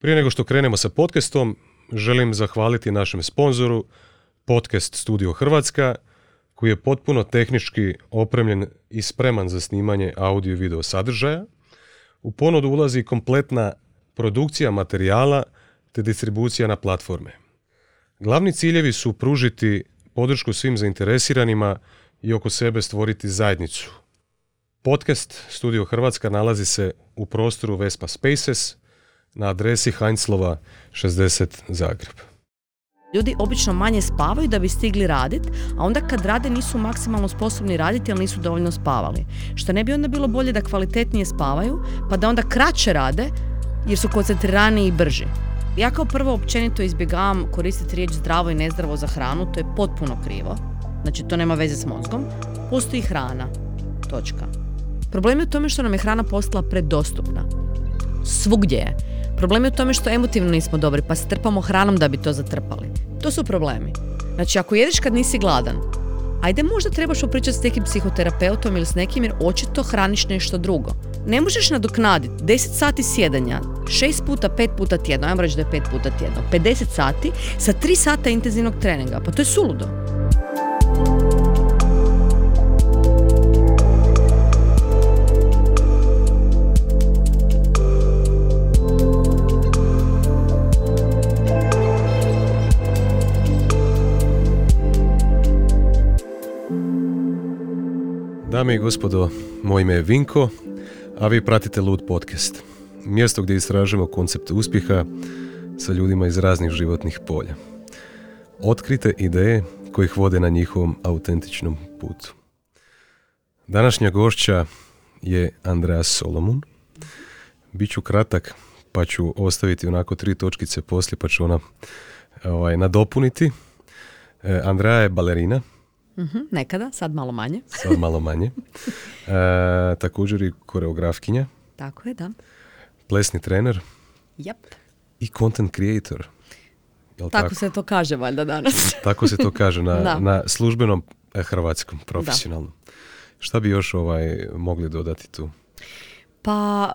Prije nego što krenemo sa podcastom, želim zahvaliti našem sponzoru Podcast Studio Hrvatska, koji je potpuno tehnički opremljen i spreman za snimanje audio i video sadržaja. U ponudu ulazi kompletna produkcija materijala te distribucija na platforme. Glavni ciljevi su pružiti podršku svim zainteresiranima i oko sebe stvoriti zajednicu. Podcast Studio Hrvatska nalazi se u prostoru Vespa Spaces na adresi Heinzlova 60 Zagreb. Ljudi obično manje spavaju da bi stigli raditi, a onda kad rade nisu maksimalno sposobni raditi jer nisu dovoljno spavali. Što ne bi onda bilo bolje da kvalitetnije spavaju, pa da onda kraće rade jer su koncentriraniji i brži. Ja kao prvo općenito izbjegavam koristiti riječ zdravo i nezdravo za hranu, to je potpuno krivo. Znači to nema veze s mozgom. Postoji hrana. Točka. Problem je u tome što nam je hrana postala predostupna. Svugdje je. Problem je u tome što emotivno nismo dobri, pa se trpamo hranom da bi to zatrpali. To su problemi. Znači, ako jedeš kad nisi gladan, ajde možda trebaš popričati s nekim psihoterapeutom ili s nekim, jer očito hraniš nešto drugo. Ne možeš nadoknaditi 10 sati sjedanja, 6 puta, 5 puta tjedno, ajmo reći da je 5 puta tjedno, 50 sati sa 3 sata intenzivnog treninga. Pa to je suludo. Dame i gospodo, moje ime je Vinko, a vi pratite LUT Podcast, mjesto gdje istražujemo koncepte uspjeha sa ljudima iz raznih životnih polja. Otkrite ideje koje ih vode na njihovom autentičnom putu. Današnja gošća je Andrea Solomon. Biću kratak, pa ću ostaviti onako 3 točkice poslije, pa ću ona nadopuniti. Andrea je balerina. Nekada, sad malo manje. Također i koreografkinja. Tako je, da. Plesni trener. Yep. I content creator. Tako se to kaže valjda danas. Tako se to kaže na službenom hrvatskom, profesionalnom. Da. Šta bi još mogli dodati tu? Pa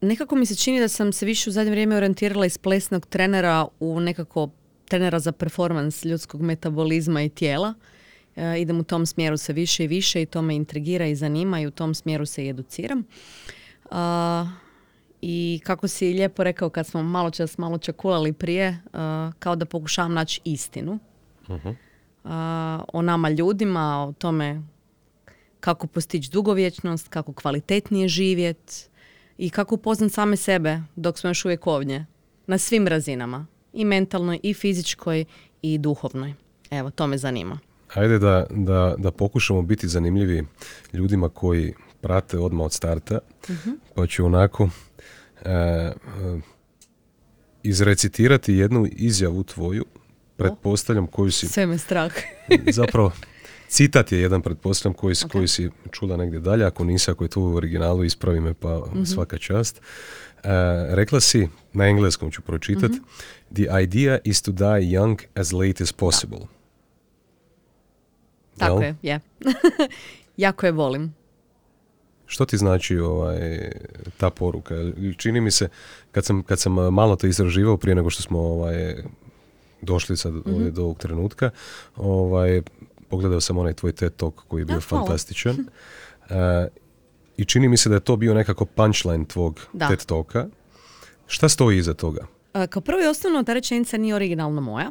nekako mi se čini da sam se više u zadnje vrijeme orijentirala iz plesnog trenera u nekako trenera za performans ljudskog metabolizma i tijela. Idem u tom smjeru se više i više i to me intrigira i zanima i u tom smjeru se i educiram. I kako si lijepo rekao kad smo malo čakulali prije, kao da pokušavam naći istinu. O nama ljudima, o tome kako postići dugovječnost, kako kvalitetnije živjet i kako upoznat same sebe dok smo još uvijek ovdje. Na svim razinama, i mentalnoj, i fizičkoj, i duhovnoj. Evo, to me zanima. Ajde da pokušamo biti zanimljivi ljudima koji prate odmah od starta, pa ću onako izrecitirati jednu izjavu tvoju, pretpostavljam koju si... Sve me strah. Zapravo, citat je jedan, pretpostavljam, koji si čula negdje dalje, ako nisi, ako je tu u originalu, ispravi me, pa svaka čast. Rekla si, na engleskom ću pročitati, The idea is to die young as late as possible. Da. Tako je, je. Jako je volim. Što ti znači ta poruka? Čini mi se, kad sam malo te istraživao prije nego što smo došli sad do ovog trenutka, pogledao sam onaj tvoj TED Talk koji je bio fantastičan. I čini mi se da je to bio nekako punchline tvog TED Talka. Šta stoji iza toga? Kao prvo i osnovno, ta rečenica nije originalno moja.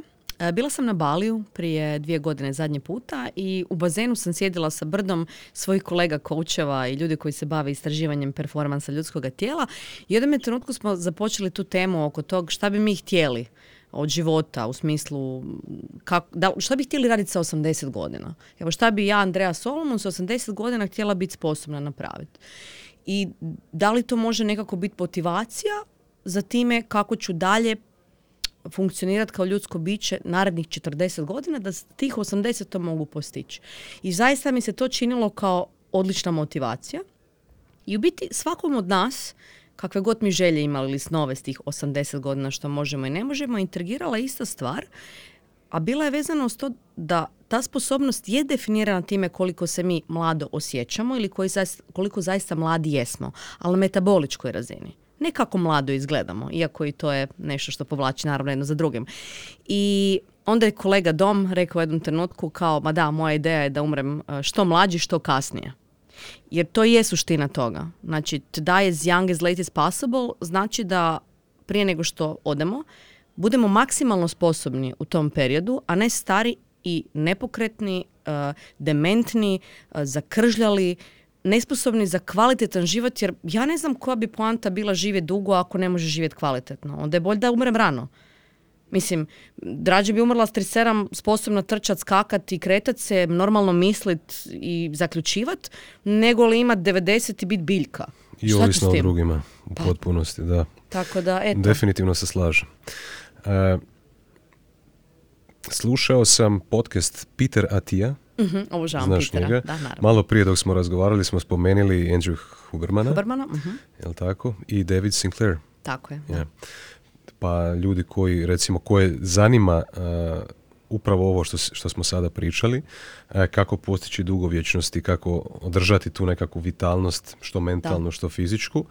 Bila sam na Baliju prije 2 godine zadnji puta i u bazenu sam sjedila sa brdom svojih kolega coacheva i ljudi koji se bave istraživanjem performansa ljudskog tijela i u jednom trenutku smo započeli tu temu oko tog šta bi mi htjeli od života u smislu šta bi htjeli raditi sa 80 godina. Evo šta bi ja, Andrea Solomon, sa 80 godina htjela biti sposobna napraviti. I da li to može nekako biti motivacija za time kako ću dalje funkcionirati kao ljudsko biće narednih 40 godina, da tih 80 to mogu postići. I zaista mi se to činilo kao odlična motivacija. I u biti svakom od nas, kakve god mi želje imali ili snove s tih 80 godina što možemo i ne možemo, intrigirala ista stvar, a bila je vezana uz to da ta sposobnost je definirana time koliko se mi mlado osjećamo ili koliko zaista mladi jesmo, ali na metaboličkoj razini. ne kako mlado izgledamo, iako i to je nešto što povlači naravno jedno za drugim. I onda je kolega Dom rekao u jednom trenutku kao, ma da, moja ideja je da umrem što mlađi, što kasnije. Jer to je suština toga. Znači, today is young as late as possible znači da prije nego što odemo, budemo maksimalno sposobni u tom periodu, a ne stari i nepokretni, dementni, zakržljali, nesposobni za kvalitetan život, jer ja ne znam koja bi poanta bila živjeti dugo ako ne može živjeti kvalitetno. Onda je bolje da umrem rano. Mislim, drađe bi umrla s 37 sposobna trčat, skakat i kretat se, normalno mislit i zaključivat, nego li imat 90 i bit biljka. I ovisno o drugima, u potpunosti, da. Tako da, eto. Definitivno se slažem. Slušao sam podcast Peter Atija. Mm-hmm, obožavam Petera, njega. Da, naravno. Malo prije dok smo razgovarali smo spomenuli Andrew Hubermana, mm-hmm. Jel tako? I David Sinclair. Tako je. Yeah. Pa ljudi koji, recimo, koje zanima upravo ovo što smo sada pričali, kako postići dugovječnost i kako održati tu nekakvu vitalnost, što mentalnu, što fizičku.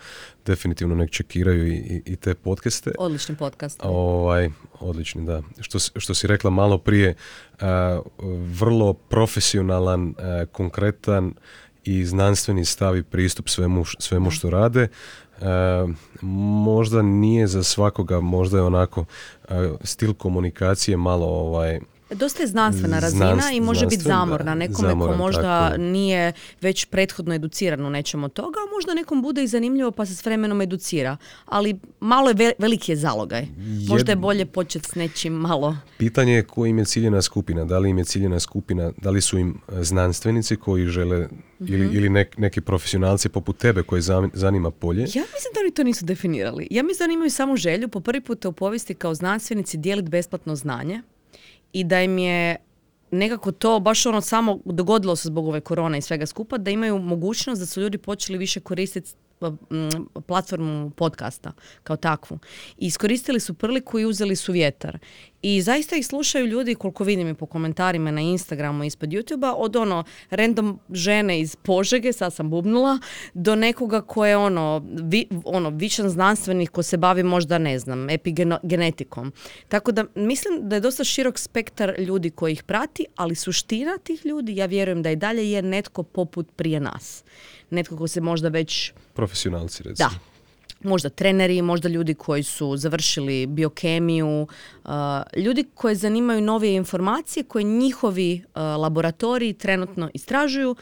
Definitivno nek čekiraju i te podcaste. Odlični podcast. Odlični, da. Što si rekla malo prije, vrlo profesionalan, konkretan i znanstveni stavi pristup svemu što rade. Možda nije za svakoga, možda je onako stil komunikacije malo dosta je znanstvena razina i može biti zamorna nekome ko možda nije već prethodno educiran u nečemu toga, a možda nekom bude i zanimljivo pa se s vremenom educira, ali malo je veliki je zalogaj. Možda je bolje početi s nečim malo. Pitanje je koja im je ciljena skupina, da li su im znanstvenici koji žele ili neki profesionalci poput tebe koji zanima polje. Ja mislim da oni to nisu definirali. Ja mislim da imaju samo želju po prvi puta u povijesti kao znanstvenici dijeliti besplatno znanje. I da im je nekako to baš samo dogodilo se zbog ove korone i svega skupa, da imaju mogućnost da su ljudi počeli više koristiti platformu podcasta kao takvu. I iskoristili su priliku i uzeli su vjetar. I zaista ih slušaju ljudi, koliko vidim i po komentarima na Instagramu ispod YouTubea, od random žene iz Požege, sad sam bubnula, do nekoga ko je vičan znanstvenih ko se bavi možda, ne znam, epigenetikom. Tako da mislim da je dosta širok spektar ljudi koji ih prati, ali suština tih ljudi, ja vjerujem da i dalje je netko poput prije nas. Netko ko se možda već... Profesionalci, recimo. Da. Možda treneri, možda ljudi koji su završili biokemiju, ljudi koje zanimaju nove informacije koje njihovi laboratoriji trenutno istražuju,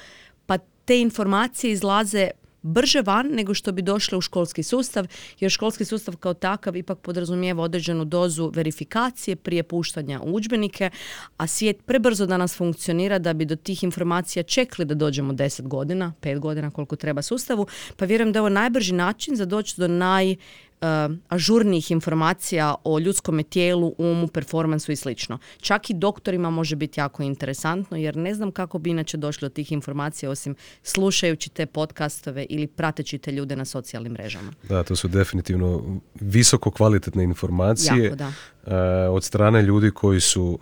pa te informacije izlaze brže van nego što bi došle u školski sustav, jer školski sustav kao takav ipak podrazumijeva određenu dozu verifikacije prije puštanja u udžbenike, a svijet prebrzo danas funkcionira da bi do tih informacija čekali da dođemo 10 godina, 5 godina koliko treba sustavu, pa vjerujem da je ovo najbrži način za doći do ažurnijih informacija o ljudskom tijelu, umu, performansu i slično. Čak i doktorima može biti jako interesantno, jer ne znam kako bi inače došli do tih informacija osim slušajući te podcastove ili prateći te ljude na socijalnim mrežama. Da, to su definitivno visoko kvalitetne informacije od strane ljudi koji su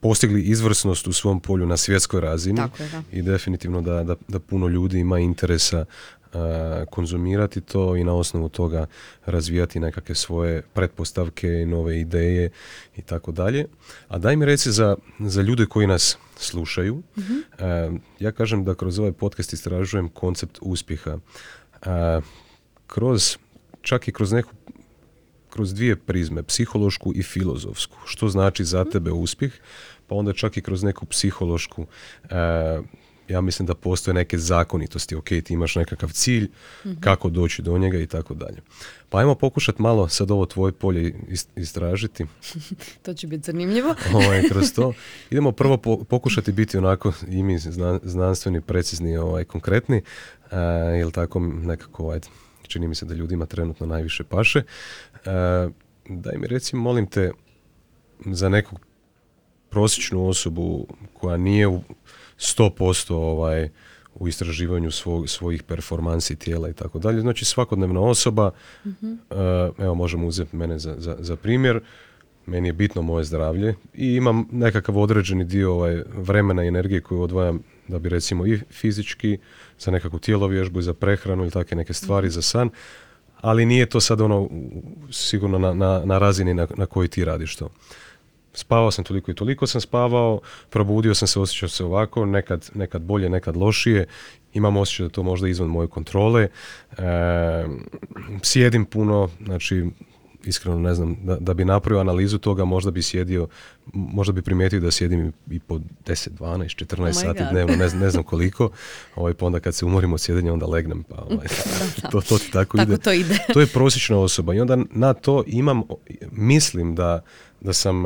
postigli izvrsnost u svom polju na svjetskoj razini. Tako je, da. I definitivno da puno ljudi ima interesa konzumirati to i na osnovu toga razvijati nekakve svoje pretpostavke, nove ideje i tako dalje. A daj mi reci za ljude koji nas slušaju. Mm-hmm. Ja kažem da kroz ovaj podcast istražujem koncept uspjeha. Kroz dvije prizme, psihološku i filozofsku. Što znači za tebe uspjeh? Pa onda čak i kroz neku psihološku. Ja mislim da postoje neke zakonitosti, ok, ti imaš nekakav cilj, kako doći do njega i tako dalje. Pa ajmo pokušati malo sad ovo tvoje polje istražiti. To će biti zanimljivo. Kroz to. Idemo prvo pokušati biti onako i mi znanstveni, precizni, konkretni, jel tako nekako, čini mi se da ljudima trenutno najviše paše. Daj mi reci, molim te, za neku prosječnu osobu koja nije 100% u istraživanju svojih performansi tijela i tako dalje. Znači svakodnevna osoba, evo možemo uzeti mene za primjer, meni je bitno moje zdravlje i imam nekakav određeni dio vremena i energije koju odvajam da bi recimo i fizički, za nekakvu tijelovježbu i za prehranu ili takve neke stvari, za san, ali nije to sad ono sigurno na razini na koji ti radiš to. Spavao sam toliko i toliko sam spavao, probudio sam se, osjećao se ovako, nekad bolje, nekad lošije, imam osjećaj da to možda izvan moje kontrole, sjedim puno, znači iskreno ne znam, da bi napravio analizu toga, možda bi sjedio, možda bi primijetio da sjedim i po 10, 12, 14 sati dnevno, ne znam koliko, pa onda kad se umorim od sjedenja onda legnem, pa to ti tako ide. To ide. To je prosječna osoba i onda na to mislim da sam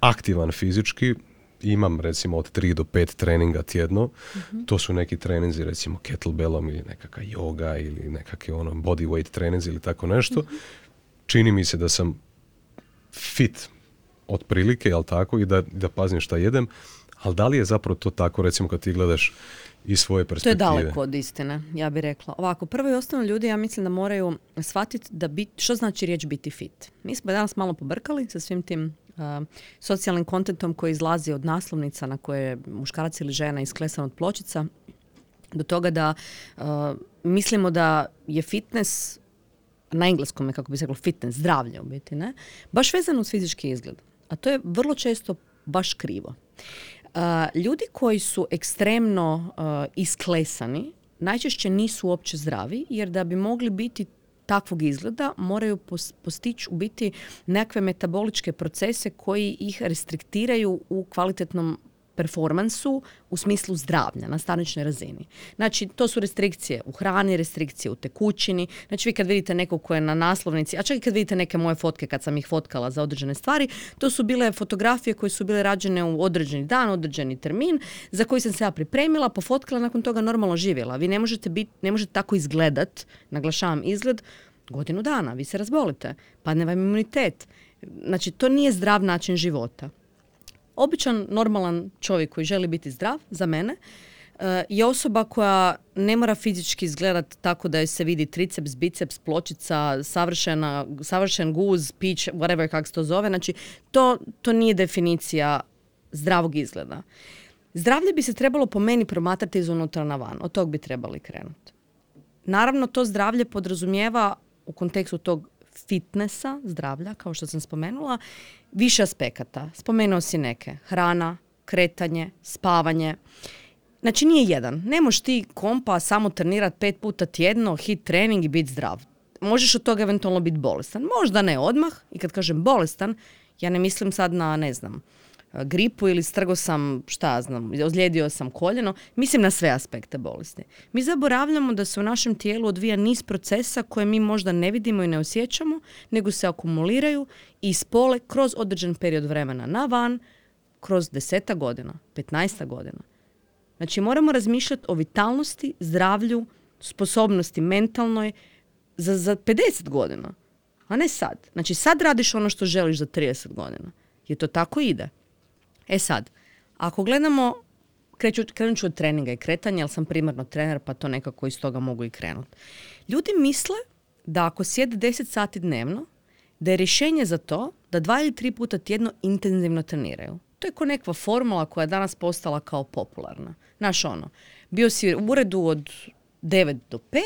aktivan fizički, imam recimo od 3 do 5 treninga tjedno, to su neki treninzi recimo kettlebellom ili nekakva yoga ili nekakve ono bodyweight treninzi ili tako nešto. Čini mi se da sam fit otprilike, jel tako, i da pazim šta jedem, ali da li je zapravo to tako recimo kad ti gledaš iz svoje perspektive? To je daleko od istine, ja bih rekla. Ovako, prvo i osnovno ljudi, ja mislim da moraju shvatiti što znači riječ biti fit. Mi smo danas malo pobrkali sa svim tim socijalnim kontentom koji izlazi od naslovnica na koje je muškarac ili žena isklesan od pločica, do toga da mislimo da je fitness, na engleskom je kako bi se reklo fitness, zdravlje u biti, ne? Baš vezano uz fizički izgled. A to je vrlo često baš krivo. Ljudi koji su ekstremno isklesani najčešće nisu uopće zdravi, jer da bi mogli biti takvog izgleda moraju postići u biti nekakve metaboličke procese koji ih restriktiraju u kvalitetnom performansu u smislu zdravlja na staničnoj razini. Znači, to su restrikcije u hrani, restrikcije u tekućini. Znači, vi kad vidite nekog ko je na naslovnici, a čak i kad vidite neke moje fotke kad sam ih fotkala za određene stvari, to su bile fotografije koje su bile rađene u određeni dan, određeni termin, za koji sam se ja pripremila, pofotkala, nakon toga normalno živjela. Vi ne možete tako izgledat, naglašavam izgled, godinu dana. Vi se razbolite, padne vam imunitet. Znači, to nije zdrav način života. Običan, normalan čovjek koji želi biti zdrav, za mene, je osoba koja ne mora fizički izgledati tako da joj se vidi triceps, biceps, pločica, savršen guz, pić, whatever kako se to zove. Znači, to nije definicija zdravog izgleda. Zdravlje bi se trebalo po meni promatrati izunutra na van. Od tog bi trebali krenuti. Naravno, to zdravlje podrazumijeva u kontekstu tog fitnessa, zdravlja, kao što sam spomenula, više aspekata. Spomenuo si neke. Hrana, kretanje, spavanje. Znači, nije jedan. Ne možeš ti kompa samo trenirati 5 puta tjedno, hit trening i biti zdrav. Možeš od toga eventualno biti bolestan. Možda ne odmah. I kad kažem bolestan, ja ne mislim sad na, ne znam, gripu ili strgo sam, šta znam, ozlijedio sam koljeno. Mislim na sve aspekte bolesti. Mi zaboravljamo da se u našem tijelu odvija niz procesa koje mi možda ne vidimo i ne osjećamo, nego se akumuliraju i ispole kroz određen period vremena na van, kroz 10 godina, 15 godina. Znači, moramo razmišljati o vitalnosti, zdravlju, sposobnosti mentalnoj za 50 godina, a ne sad. Znači, sad radiš ono što želiš za 30 godina. Jer to tako ide. E sad, ako gledamo, krenut ću od treninga i kretanja, jer sam primarno trener, pa to nekako iz toga mogu i krenuti. Ljudi misle da ako sjede 10 sati dnevno, da je rješenje za to da 2 ili 3 puta tjedno intenzivno treniraju. To je kao nekva formula koja je danas postala kao popularna. Znaš ono, bio si u uredu od 9 do 5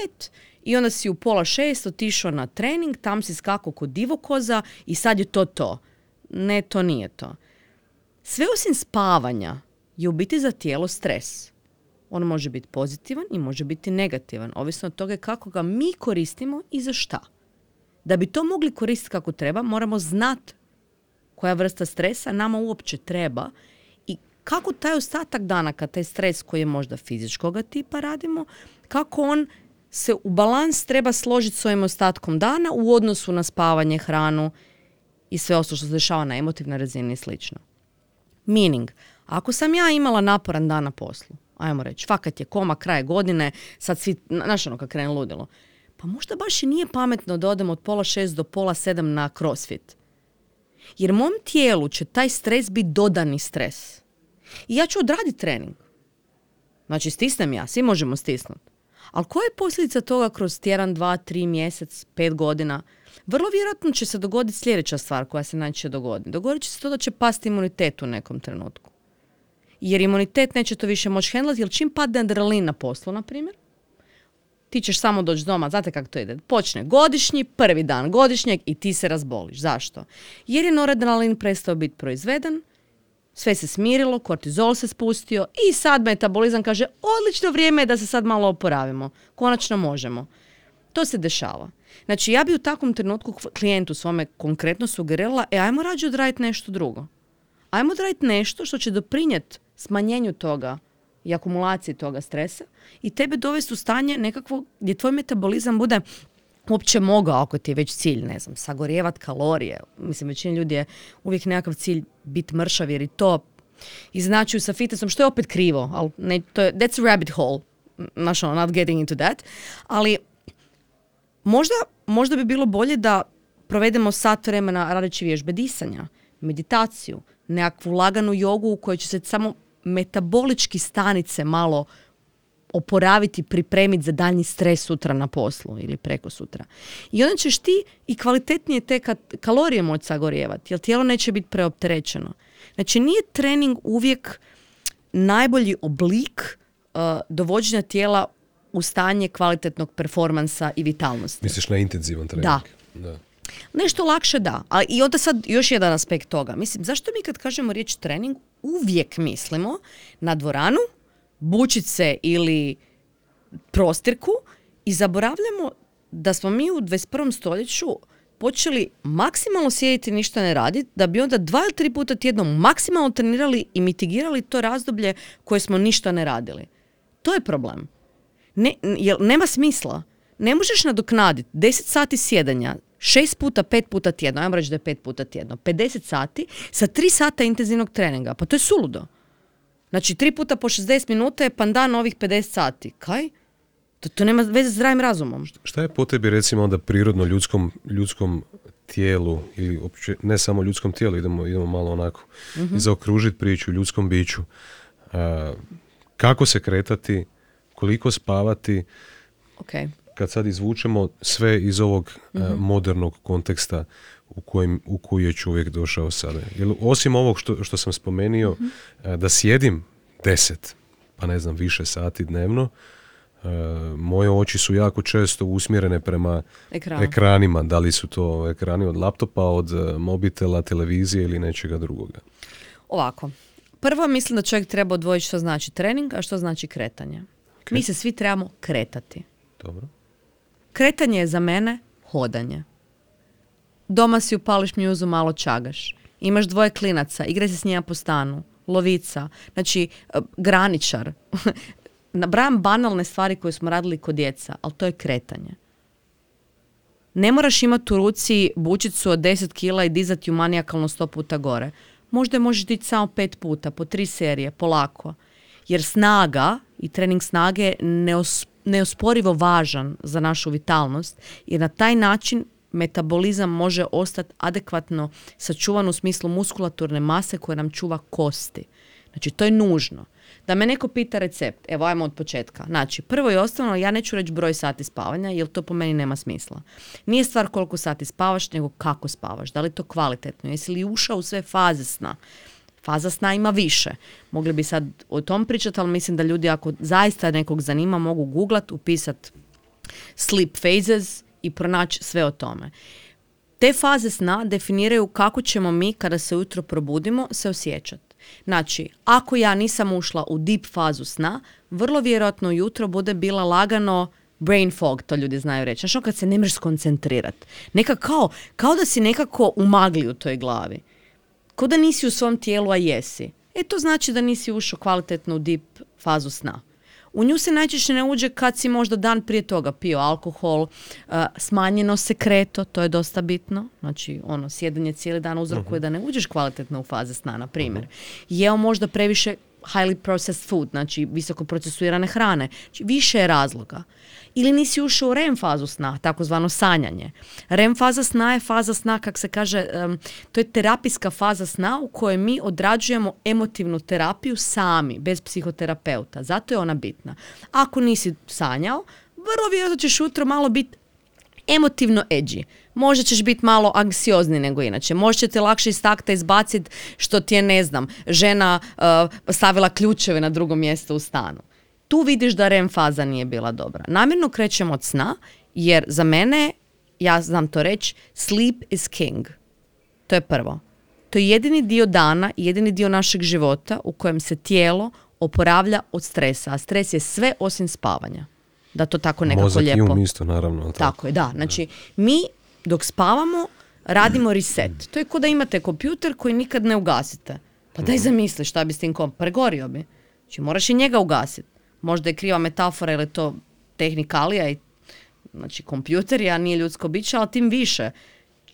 i onda si u 5:30 otišao na trening, tam si skakao kod divokoza i sad je to to. Ne, to nije to. Sve osim spavanja je u biti za tijelo stres. On može biti pozitivan i može biti negativan, ovisno od toga kako ga mi koristimo i za šta. Da bi to mogli koristiti kako treba, moramo znati koja vrsta stresa nama uopće treba i kako taj ostatak dana, kad taj stres koji je možda fizičkog tipa radimo, kako on se u balans treba složiti s ovim ostatkom dana u odnosu na spavanje, hranu i sve ostalo što se dešava na emotivnoj razini i slično. Meaning, ako sam ja imala naporan dan na poslu, ajmo reći, fakat je koma, kraj godine, sad svi, znaš ono kad krene ludilo, pa možda baš i nije pametno da odem od 5:30 do 6:30 na crossfit. Jer mom tijelu će taj stres biti dodani stres. I ja ću odraditi trening. Znači, stisnem ja, svi možemo stisnuti. Ali koja je posljedica toga kroz tjedan, 2, 3 mjesec, 5 godina? Vrlo vjerojatno će se dogoditi sljedeća stvar koja se najčešće dogodi. Dogodit će se to da će pasti imunitet u nekom trenutku. Jer imunitet neće to više moći hendlati, jer čim padne adrenalin na poslu, na primjer, ti ćeš samo doći doma, znate kako to ide. Počne godišnji, prvi dan godišnjeg i ti se razboliš. Zašto? Jer je noradrenalin prestao biti proizveden, sve se smirilo, kortizol se spustio i sad metabolizam kaže odlično vrijeme je da se sad malo oporavimo. Konačno možemo. To se dešava. Znači ja bi u takvom trenutku klijentu svome konkretno sugerirala ajmo rađe odraditi nešto drugo. Ajmo odraditi nešto što će doprinijeti smanjenju toga i akumulaciji toga stresa i tebe dovesti u stanje nekakvog gdje tvoj metabolizam bude uopće mogao, ako ti je već cilj, ne znam, sagorijevat kalorije. Mislim, većina ljudi je uvijek nekakav cilj biti mršav jer i to izjednačuju sa fitnessom, što je opet krivo, ali ne, to je, that's a rabbit hole, znaš ono, not getting into that, ali možda bi bilo bolje da provedemo sat vremena radeći vježbe disanja, meditaciju, nekakvu laganu jogu u kojoj će se samo metabolički stanice malo oporaviti, pripremiti za daljnji stres sutra na poslu ili preko sutra. I onda ćeš ti i kvalitetnije te kalorije moći sagorijevati, jer tijelo neće biti preopterećeno. Znači nije trening uvijek najbolji oblik dovođenja tijela u stanje kvalitetnog performansa i vitalnosti. Misliš na intenzivan trening? Da. Nešto lakše da. A i onda sad još jedan aspekt toga. Mislim, zašto mi kad kažemo riječ trening uvijek mislimo na dvoranu, bučice ili prostirku i zaboravljamo da smo mi u 21. stoljeću počeli maksimalno sjediti i ništa ne raditi, da bi onda 2 ili 3 puta tjedno maksimalno trenirali i mitigirali to razdoblje koje smo ništa ne radili. To je problem. Nema smisla. Ne možeš nadoknaditi 10 sati sjedanja 6 puta, 5 puta tjedno, ajmo reći da je 5 puta tjedno, 50 sati sa 3 sata intenzivnog treninga. Pa to je suludo. Znači 3 puta po 60 minuta je pandan ovih 50 sati. Kaj? To nema veze s zdravim razumom. Šta je po tebi recimo onda prirodno ljudskom tijelu ili opće, ne samo ljudskom tijelu, idemo malo onako zaokružiti priču ljudskom biću. Kako se kretati, koliko spavati, kad sad izvučemo sve iz ovog modernog konteksta u koji je čovjek došao sada. Jer osim ovog što sam spomenuo, da sjedim 10, pa ne znam, više sati dnevno, moje oči su jako često usmjerene prema ekranima. Da li su to ekrani od laptopa, od mobitela, televizije ili nečega drugoga? Ovako. Prvo mislim da čovjek treba odvojiti što znači trening, a što znači kretanje. Mi se svi trebamo kretati. Dobro. Kretanje je za mene hodanje. Doma si upališ mjuzu, malo čagaš. Imaš 2 klinaca, igra se s njima po stanu. Lovica, znači graničar. Nabrajam banalne stvari koje smo radili kod djeca, ali to je kretanje. Ne moraš imati u ruci bučicu od 10 kila i dizati ju manijakalno 100 puta gore. Možda je možeš dići samo 5 puta, po 3 serije, polako. Jer snaga i trening snage neosporivo važan za našu vitalnost, jer na taj način metabolizam može ostati adekvatno sačuvan u smislu muskulaturne mase koja nam čuva kosti. Znači, to je nužno. Da me neko pita recept, evo ajmo od početka. Znači, prvo i osnovno, ja neću reći broj sati spavanja, jer to po meni nema smisla. Nije stvar koliko sati spavaš, nego kako spavaš. Da li to kvalitetno? Jesi li ušao u sve faze sna? Faza sna ima više. Mogli bi sad o tom pričati, ali mislim da ljudi ako zaista nekog zanima mogu googlat, upisat sleep phases i pronaći sve o tome. Te faze sna definiraju kako ćemo mi kada se ujutro probudimo se osjećati. Znači, ako ja nisam ušla u deep fazu sna, vrlo vjerojatno jutro bude bila lagano brain fog, to ljudi znaju reći. Znači kad se ne možeš skoncentrirati. Kao da si nekako umagli u toj glavi. Kao da nisi u svom tijelu, a jesi. To znači da nisi ušao kvalitetno u deep fazu sna. U nju se najčešće ne uđe kad si možda dan prije toga pio alkohol, smanjeno se kreto, to je dosta bitno. Znači, ono, sjedanje cijeli dan uzrokuje da ne uđeš kvalitetno u faze sna, na primjer. Jeo možda previše highly processed food, znači visoko procesuirane hrane. Znači, više je razloga. Ili nisi ušao u REM fazu sna, takozvano sanjanje. REM faza sna je faza sna, kako se kaže, to je terapijska faza sna u kojoj mi odrađujemo emotivnu terapiju sami, bez psihoterapeuta. Zato je ona bitna. Ako nisi sanjao, vrlo vjerojatno ćeš jutro malo biti emotivno edgy. Možda ćeš biti malo anksiozni nego inače. Možda će te lakše iz takta izbaciti što ti je, ne znam, žena stavila ključeve na drugo mjesto u stanu. tu vidiš da REM faza nije bila dobra. Namjerno krećem od sna, jer za mene, ja znam to reći, sleep is king. To je prvo. To je jedini dio dana, jedini dio našeg života u kojem se tijelo oporavlja od stresa. A stres je sve osim spavanja. Da to tako nekako mozak lijepo... Mozak i um isto, naravno. Tako je, da. Znači, mi dok spavamo radimo reset. To je kao da imate kompjuter koji nikad ne ugasite. Pa daj zamisli šta bi s tim kompom. Pregorio bi. Znači, moraš i njega ugasiti. Možda je kriva metafora ili to tehnikalija. Znači, kompjuter ja nije ljudsko biće, ali tim više.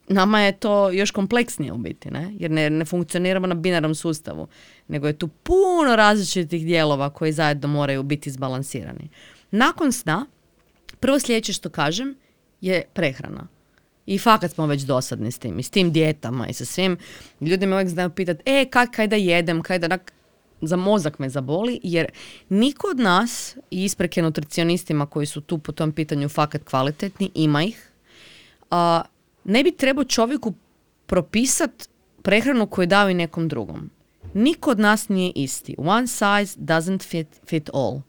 Nama je to još kompleksnije u biti, ne? Jer ne funkcioniramo na binarnom sustavu. Nego je tu puno različitih dijelova koji zajedno moraju biti izbalansirani. Nakon sna, prvo sljedeće što kažem je prehrana. I fakat smo već dosadni s tim. I s tim dijetama i sa svim. Ljudi me uvijek znaju pitati, kaj da jedem, kaj da... Za mozak me zaboli, jer niko od nas, i ispreke nutricionistima koji su tu po tom pitanju fakat kvalitetni, ima ih, ne bi trebao čovjeku propisati prehranu koju dao i nekom drugom. Niko od nas nije isti. One size doesn't fit all.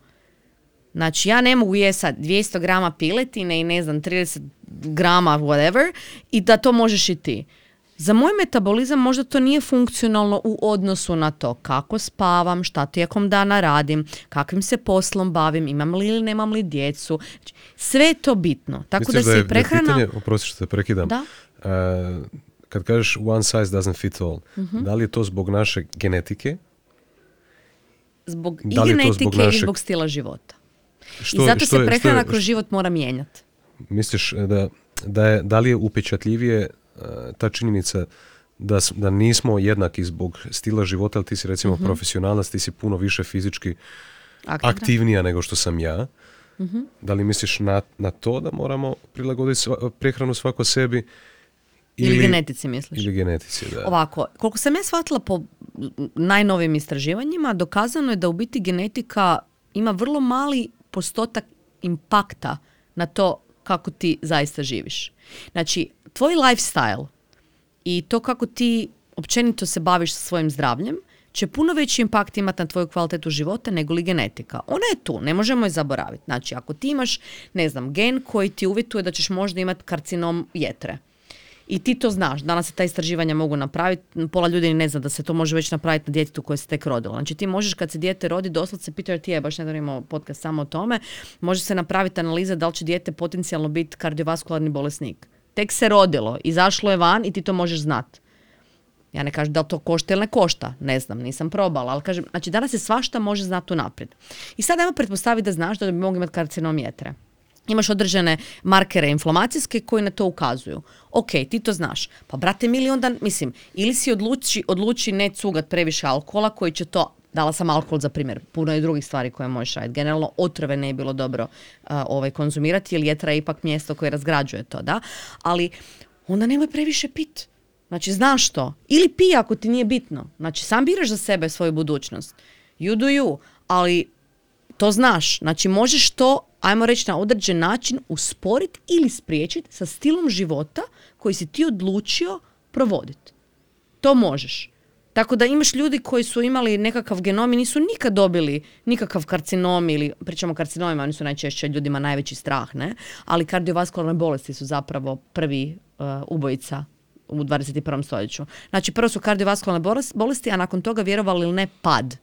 Znači, ja ne mogu jesti 200 grama piletine i ne znam 30 grama whatever i da to možeš i ti. Za moj metabolizam možda to nije funkcionalno u odnosu na to kako spavam, šta tijekom dana radim, kakvim se poslom bavim, imam li ili nemam li djecu. Sve je to bitno. Tako da se prehrana... Oprosti što te prekidam. Da? Kad kažeš one size doesn't fit all, da li je to zbog naše genetike? Zbog i genetike i zbog stila života. I zato se prehrana kroz život mora mijenjati. Misliš da li je upečatljivije ta činjenica da nismo jednaki zbog stila života, ali ti si recimo profesionalac, ti si puno više fizički aktivnija nego što sam ja. Da li misliš na to da moramo prilagoditi prehranu svako sebi? Ili genetici misliš? Ili genetici, da. Ovako, koliko sam ja shvatila po najnovijim istraživanjima, dokazano je da u biti genetika ima vrlo mali postotak impakta na to kako ti zaista živiš. Znači, tvoj lifestyle i to kako ti općenito se baviš sa svojim zdravljem će puno veći impakt imati na tvoju kvalitetu života nego li genetika. Ona je tu, ne možemo je zaboraviti. Znači, ako ti imaš, gen koji ti uvjetuje da ćeš možda imati karcinom jetre. I ti to znaš. Danas se ta istraživanja mogu napraviti. Pola ljudi ne zna da se to može već napraviti na djetetu koje se tek rodilo. Znači, ti možeš kad se dijete rodi, doslovce Peter Atija, baš nedavno imao podcast samo o tome, može se napraviti analiza da li će dijete potencijalno biti kardiovaskularni bolesnik. Tek se rodilo, izašlo je van i ti to možeš znati. Ja ne kažem da li to košta ili ne košta. Ne znam, nisam probala. Ali kažem, znači danas se svašta može znati unaprijed. I sad ajmo pretpostaviti da znaš da bi mogli imati karcinom jetre. Imaš određene markere inflamacijske koji na to ukazuju. Ok, ti to znaš. Pa brate mili onda, mislim, ili si odluči ne cugat previše alkohola koji će to... Dala sam alkohol za primjer, puno je drugih stvari koje možeš raditi. Generalno, otrove ne je bilo dobro konzumirati, jer jetra je ipak mjesto koje razgrađuje to, da? Ali onda nemoj previše pit. Znači, znaš to. Ili pij ako ti nije bitno. Znači, sam biraš za sebe svoju budućnost. You do you. Ali to znaš. Znači, možeš to, ajmo reći, na određen način usporiti ili spriječiti sa stilom života koji si ti odlučio provoditi. To možeš. Tako da imaš ljudi koji su imali nekakav genom i nisu nikad dobili nikakav karcinom ili, pričamo o karcinomima, oni su najčešće ljudima najveći strah, ne? Ali kardiovaskularne bolesti su zapravo prvi ubojica u 21. stoljeću. Znači, prvo su kardiovaskularne bolesti, a nakon toga, vjerovali ili ne, pad.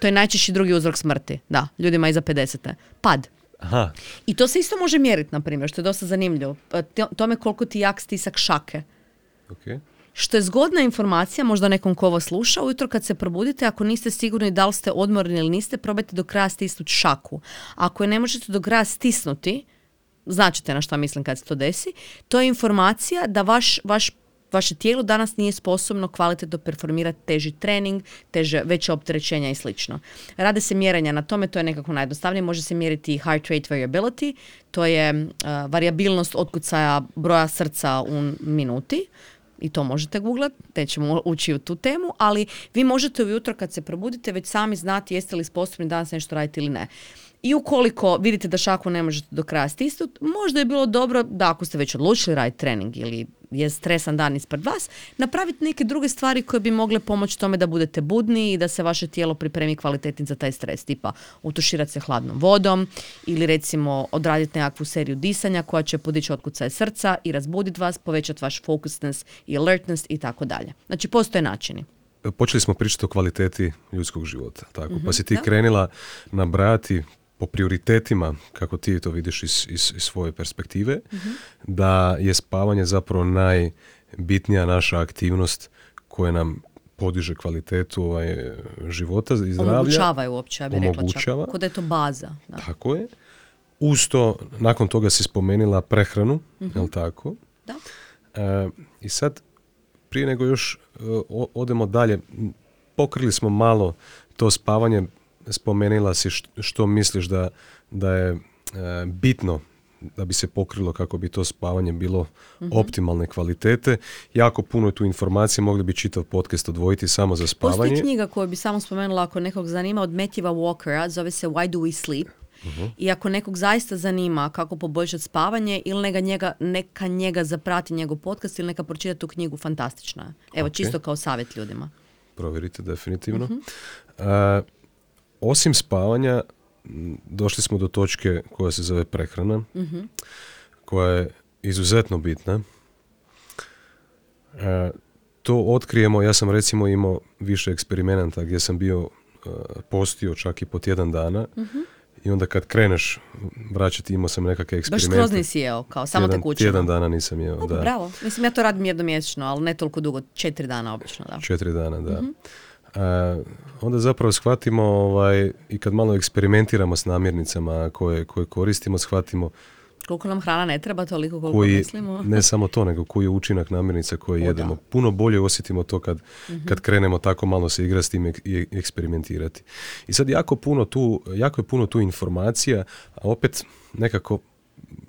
To je najčešći drugi uzrok smrti, da, ljudima iza 50. Pad. Aha. I to se isto može mjeriti, na primjer, što je dosta zanimljivo. Tome koliko ti jak stisak šake. Okay. Što je zgodna informacija, možda nekom ko ovo sluša, ujutro kad se probudite, ako niste sigurni da li ste odmorni ili niste, probajte do kraja stisnuti šaku. Ako je ne možete do kraja stisnuti, značite na šta mislim kad se to desi, to je informacija da vaše tijelo danas nije sposobno kvalitetno performirati teži trening, veće opterećenja i sl. Rade se mjerenja na tome, to je nekako najjednostavnije. Može se mjeriti heart rate variability, to je variabilnost otkucaja broja srca u minuti. I to možete googlat, nećemo ući u tu temu, ali vi možete ujutro kad se probudite već sami znati jeste li sposobni danas nešto raditi ili ne. I ukoliko vidite da šaku ne možete do kraja stisnuti, možda je bilo dobro da ako ste već odlučili raditi trening ili je stresan dan ispred vas, napraviti neke druge stvari koje bi mogle pomoći tome da budete budni i da se vaše tijelo pripremi kvalitetno za taj stres, tipa utuširati se hladnom vodom ili recimo odraditi nekakvu seriju disanja koja će podići otkucaje srca i razbuditi vas, povećati vaš focusness i alertness i tako dalje. Znači, postoje načini. Počeli smo pričati o kvaliteti ljudskog života, tako. Pa si ti krenila nabrajati po prioritetima, kako ti to vidiš iz svoje perspektive, da je spavanje zapravo najbitnija naša aktivnost koja nam podiže kvalitetu života i zdravlja. Omogućava je uopće, ja bih rekla čak, kod je to baza. Da. Tako je. Uz to, nakon toga si spomenila prehranu, je li tako? Da. I sad, prije nego još odemo dalje, pokrili smo malo to spavanje, spomenila si što misliš da je bitno da bi se pokrilo kako bi to spavanje bilo optimalne kvalitete. Jako puno je tu informacije, mogli bi čitav podcast odvojiti samo za spavanje. Postoji knjiga koju bi samo spomenula ako nekog zanima od Matthewa Walkera, zove se Why Do We Sleep? I ako nekog zaista zanima kako poboljšati spavanje ili neka njega zaprati njegov podcast ili neka pročita tu knjigu, fantastična je. Evo, čisto kao savjet ljudima. Provjerite definitivno. Osim spavanja, došli smo do točke koja se zove prehrana, koja je izuzetno bitna. To otkrijemo, ja sam recimo imao više eksperimenata gdje sam bio postio čak i po tjedan dana, i onda kad kreneš vraćati, imao sam nekakve eksperimente. Baš skroz nisi jeo, kao samo tekućinu. Tjedan dana nisam jeo, da. Bravo, mislim ja to radim jednomjesečno, ali ne toliko dugo, 4 dana obično, da. 4 dana, da. Onda zapravo shvatimo i kad malo eksperimentiramo s namirnicama koje koristimo, shvatimo koliko nam hrana ne treba, toliko koliko mislimo. Ne samo to, nego koji je učinak namirnica koje jedemo. Da. Puno bolje osjetimo to kad krenemo tako malo se igrati s tim i eksperimentirati. I sad jako je puno tu informacija, a opet nekako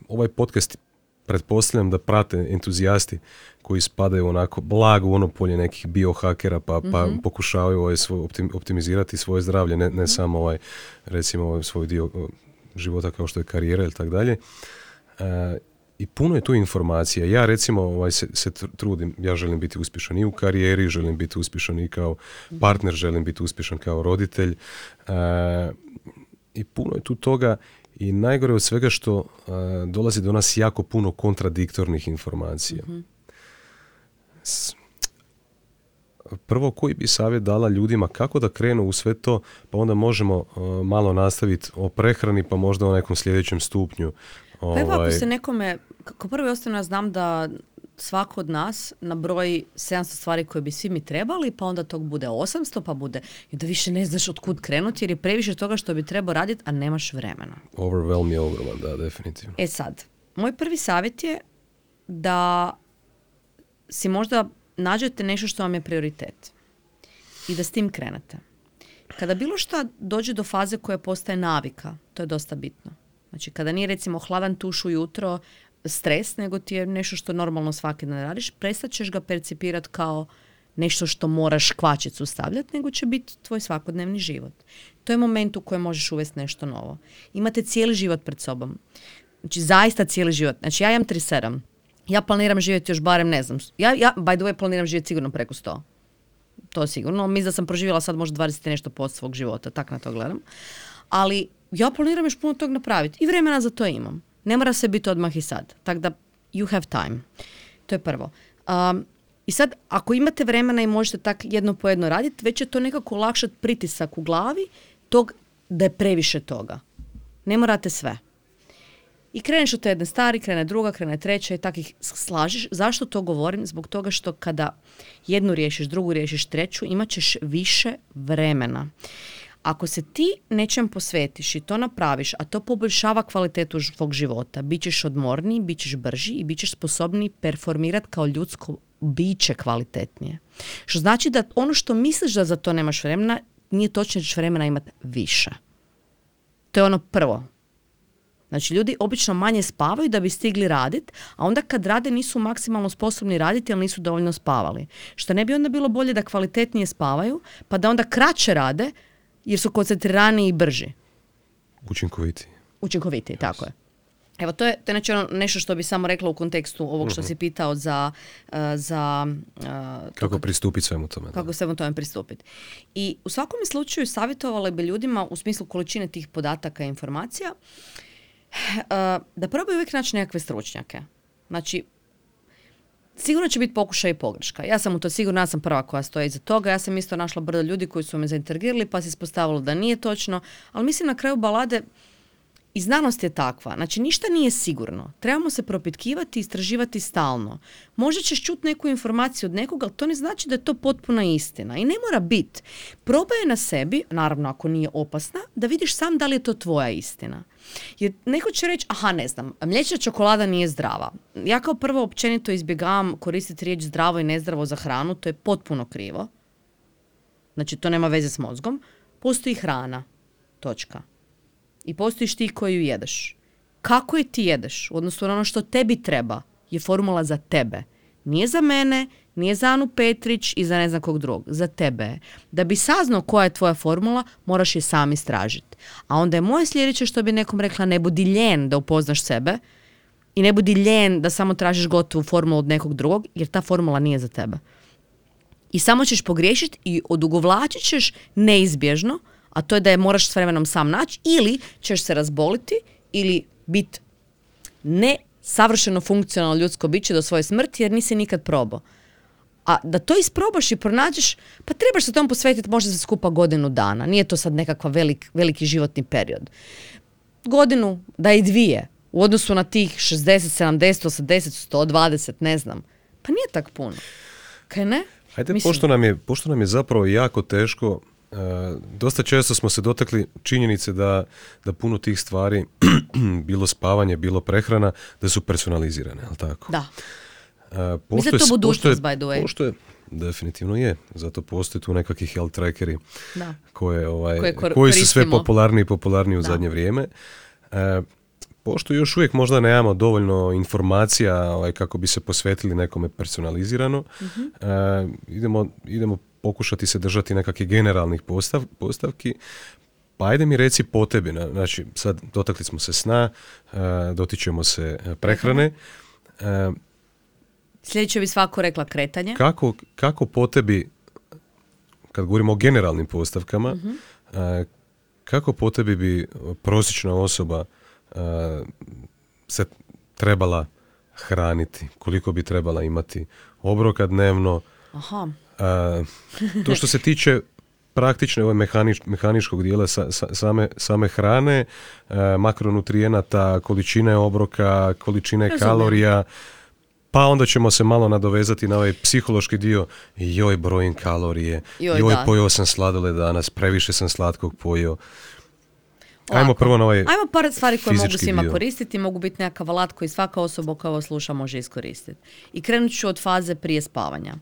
ovaj podcast pretpostavljam da prate entuzijasti koji spadaju onako blago u ono polje nekih biohakera pa pokušavaju optimizirati svoje zdravlje, ne samo svoj dio života kao što je karijera ili tako dalje. I puno je tu informacija. Ja recimo se trudim, ja želim biti uspješan i u karijeri, želim biti uspješan i kao partner, želim biti uspješan kao roditelj. I puno je tu toga. I najgore od svega što dolazi do nas jako puno kontradiktornih informacija. Prvo, koji bi savjet dala ljudima kako da krenu u sve to, pa onda možemo malo nastaviti o prehrani, pa možda o nekom sljedećem stupnju. Pa evo, ako se nekome, kako prvo i osnovno, ja znam da svako od nas nabroji 700 stvari koje bi svi mi trebali, pa onda tog bude 800, pa bude i da više ne znaš od kud krenuti jer je previše toga što bi trebao raditi, a nemaš vremena. Overwhelm je ogroman, da, definitivno. E sad, moj prvi savjet je da si možda nađete nešto što vam je prioritet i da s tim krenete. Kada bilo šta dođe do faze koja postaje navika, to je dosta bitno. Znači, kada nije recimo hladan tuš ujutro, stres, nego ti je nešto što normalno svaki dan radiš, prestat ćeš ga percipirati kao nešto što moraš kvačicu stavljati, nego će biti tvoj svakodnevni život. To je moment u kojem možeš uvesti nešto novo. Imate cijeli život pred sobom. Znači, zaista cijeli život. Znači, ja imam 37. Ja planiram živjeti još barem, ne znam, ja by the way planiram živjeti sigurno preko 100. To sigurno. Mislim da sam proživjela sad možda 20 nešto posto svog života, tak na to gledam. Ali ja planiram još puno tog napraviti i vremena za to imam. Ne mora se biti odmah i sad. Tako da, you have time. To je prvo. I sad, ako imate vremena i možete tako jedno po jedno raditi, već je to nekako olakšati pritisak u glavi tog da je previše toga. Ne morate sve. I kreneš od te jedne stvari, krene druga, krene treća i tako ih slažiš. Zašto to govorim? Zbog toga što kada jednu riješiš, drugu riješiš, treću, imat ćeš više vremena. Ako se ti nečem posvetiš i to napraviš, a to poboljšava kvalitetu tvog života, bit ćeš odmorniji, bit ćeš brži i bit ćeš sposobniji performirati kao ljudsko biće kvalitetnije. Što znači da ono što misliš da za to nemaš vremena, nije točno da ćeš vremena imati više. To je ono prvo. Znači, ljudi obično manje spavaju da bi stigli raditi, a onda kad rade nisu maksimalno sposobni raditi jer nisu dovoljno spavali. Što ne bi onda bilo bolje da kvalitetnije spavaju, pa da onda kraće rade, jer su koncentrirani i brži. Učinkovitiji. Tako je. Evo, to je znači ono nešto što bi samo rekla u kontekstu ovog što si pitao kako pristupiti svemu tome. Kako svemu tome pristupiti. I u svakom slučaju savjetovala bi ljudima u smislu količine tih podataka i informacija da probaju uvijek naći nekakve stručnjake. Znači, sigurno će biti pokušaj i pogreška. Ja sam u to sigurna, ja sam prva koja stoji iza toga. Ja sam isto našla brdo ljudi koji su me zaintrigirali pa se ispostavilo da nije točno. Ali mislim na kraju balade i znanost je takva. Znači, ništa nije sigurno. Trebamo se propitkivati i istraživati stalno. Možda ćeš čuti neku informaciju od nekoga, ali to ne znači da je to potpuna istina. I ne mora biti. Probaj na sebi, naravno ako nije opasna, da vidiš sam da li je to tvoja istina. Jer neko će reći, aha, ne znam, mliječna čokolada nije zdrava. Ja kao prvo općenito izbjegavam koristiti riječ zdravo i nezdravo za hranu. To je potpuno krivo. Znači, to nema veze s mozgom. Postoji hrana. Točka. I postojiš ti koji ju jedeš. Kako je ti jedeš, odnosno ono što tebi treba, je formula za tebe. Nije za mene, nije za Anu Petrić i za ne znam kog drugog. Za tebe je. Da bi saznao koja je tvoja formula, moraš je sam istražiti. A onda je moje sljedeće što bi nekom rekla, ne budi ljen da upoznaš sebe i ne budi ljen da samo tražiš gotovu formulu od nekog drugog, jer ta formula nije za tebe. I samo ćeš pogriješiti i odugovlačit ćeš neizbježno, a to je da je moraš s vremenom sam naći ili ćeš se razboliti ili biti nesavršeno funkcionalno ljudsko biće do svoje smrti jer nisi nikad probao. A da to isprobaš i pronađeš, pa trebaš se tom posvetiti možda se skupa godinu dana. Nije to sad nekakva veliki životni period. Godinu, da i dvije, u odnosu na tih 60, 70, 80, 120, ne znam. Pa nije tak puno. Kaj ne? Ajde, pošto nam je zapravo jako teško, dosta često smo se dotakli činjenice da puno tih stvari, bilo spavanje, bilo prehrana, da su personalizirane, je li tako? Da. Mislim da je to budućnost, by the way. Pošto je, definitivno je, zato postoje tu nekakvih health trackeri koji su sve popularniji u zadnje vrijeme. Pošto još uvijek možda nemamo dovoljno informacija kako bi se posvetili nekome personalizirano, idemo pokušati se držati nekakvih generalnih postavki. Pa ajde mi reci po tebi. Znači, sad dotakli smo se sna, dotičemo se prehrane. Sljedeće bi svako rekla kretanje. Kako po tebi, kad govorimo o generalnim postavkama, kako po tebi bi prosječna osoba se trebala hraniti? Koliko bi trebala imati obroka dnevno? Aha. To što se tiče praktične ovaj mehaničkog dijela same hrane, makronutrijenata, količine obroka, količine kalorija, pa onda ćemo se malo nadovezati na ovaj psihološki dio, joj brojim kalorije, joj pojeo sam sladole danas, previše sam slatkog pojeo. Ajmo par stvari koje mogu svima koristiti, mogu biti nekakav alat koji svaka osoba koja ovo sluša može iskoristiti. I krenut ću od faze prije spavanja.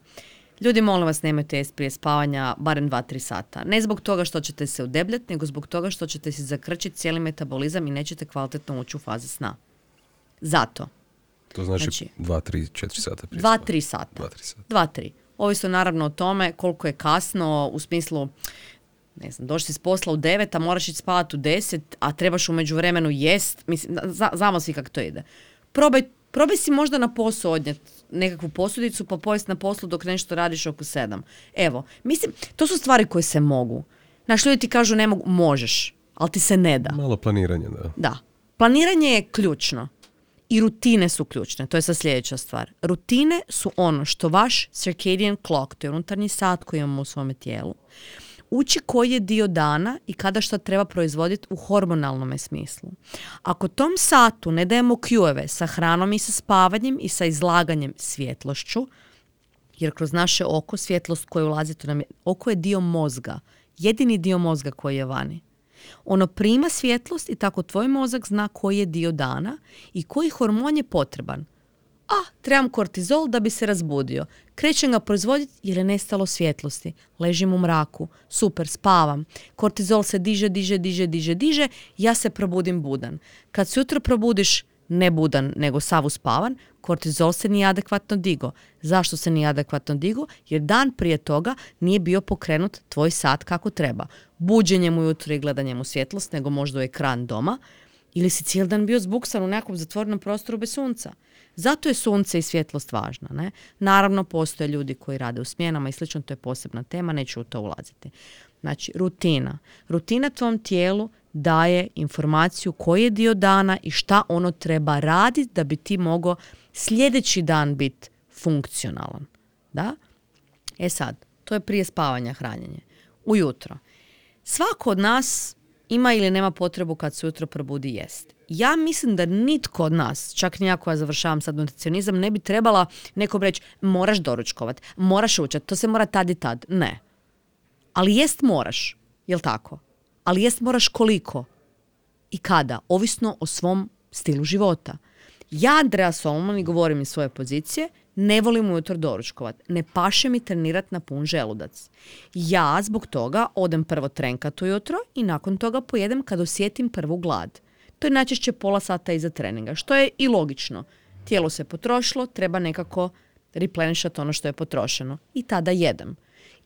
Ljudi, molim vas, nemojte jesti prije spavanja barem 2-3 sata. Ne zbog toga što ćete se udebljati, nego zbog toga što ćete si zakrčiti cijeli metabolizam i nećete kvalitetno ući u faze sna. Zato. To znači 2-3-4 sata prije spavanja. 2-3 sata. 2-3. Ovisno naravno o tome koliko je kasno, u smislu, ne znam, došli s posla u 9, a moraš ići spavati u 10, a trebaš u međuvremenu jest. Mislim, znamo svi kako to ide. Probaj si možda na posao odnijeti nekakvu posudicu pa pojesti na poslu dok nešto radiš oko 7. Evo, mislim, to su stvari koje se mogu. Naši ljudi ti kažu ne mogu, možeš, ali ti se ne da. Malo planiranje, da. Da. Planiranje je ključno. I rutine su ključne. To je sad sljedeća stvar. Rutine su ono što vaš circadian clock, to je unutarnji sat koji imamo u svome tijelu, uči koji je dio dana i kada što treba proizvoditi u hormonalnom smislu. Ako tom satu ne dajemo cue-eve sa hranom i sa spavanjem i sa izlaganjem svjetlošću, jer kroz naše oko svjetlost koja ulazi tu nam je, oko je dio mozga, jedini dio mozga koji je vani. Ono prima svjetlost i tako tvoj mozak zna koji je dio dana i koji hormon je potreban. Trebam kortizol da bi se razbudio. Krećem ga proizvoditi jer je nestalo svjetlosti. Ležim u mraku. Super, spavam. Kortizol se diže. Ja se probudim budan. Kad se jutro probudiš, ne budan, nego sav uspavan, kortizol se nije adekvatno digo. Zašto se nije adekvatno digo? Jer dan prije toga nije bio pokrenut tvoj sat kako treba. Buđenjem ujutro i gledanjem u svjetlost, nego možda u ekran doma. Ili si cijeli dan bio zbuksan u nekom zatvorenom prostoru bez sunca. Zato je sunce i svjetlost važna. Ne? Naravno, postoje ljudi koji rade u smjenama i slično, to je posebna tema, neću u to ulaziti. Znači, rutina. Rutina tvom tijelu daje informaciju koji je dio dana i šta ono treba raditi da bi ti mogao sljedeći dan biti funkcionalan. Da? E sad, to je prije spavanja hranjenje. Ujutro. Svako od nas ima ili nema potrebu kad se jutro probudi jesti. Ja mislim da nitko od nas, čak ni ja koja završavam sad nutricionizam, ne bi trebala nekom reći moraš doručkovat, moraš učat, to se mora tad i tad. Ne. Ali jest moraš, jel tako? Ali jest moraš koliko i kada, ovisno o svom stilu života. Ja, Andrea Solomon, i govorim iz svoje pozicije, ne volim ujutro doručkovat. Ne paše mi trenirat na pun želudac. Ja zbog toga odem prvo trenkat ujutro i nakon toga pojedem kad osjetim prvu glad. To je najčešće pola sata iza treninga, što je i logično. Tijelo se potrošilo, treba nekako replenšati ono što je potrošeno. I tada jedem.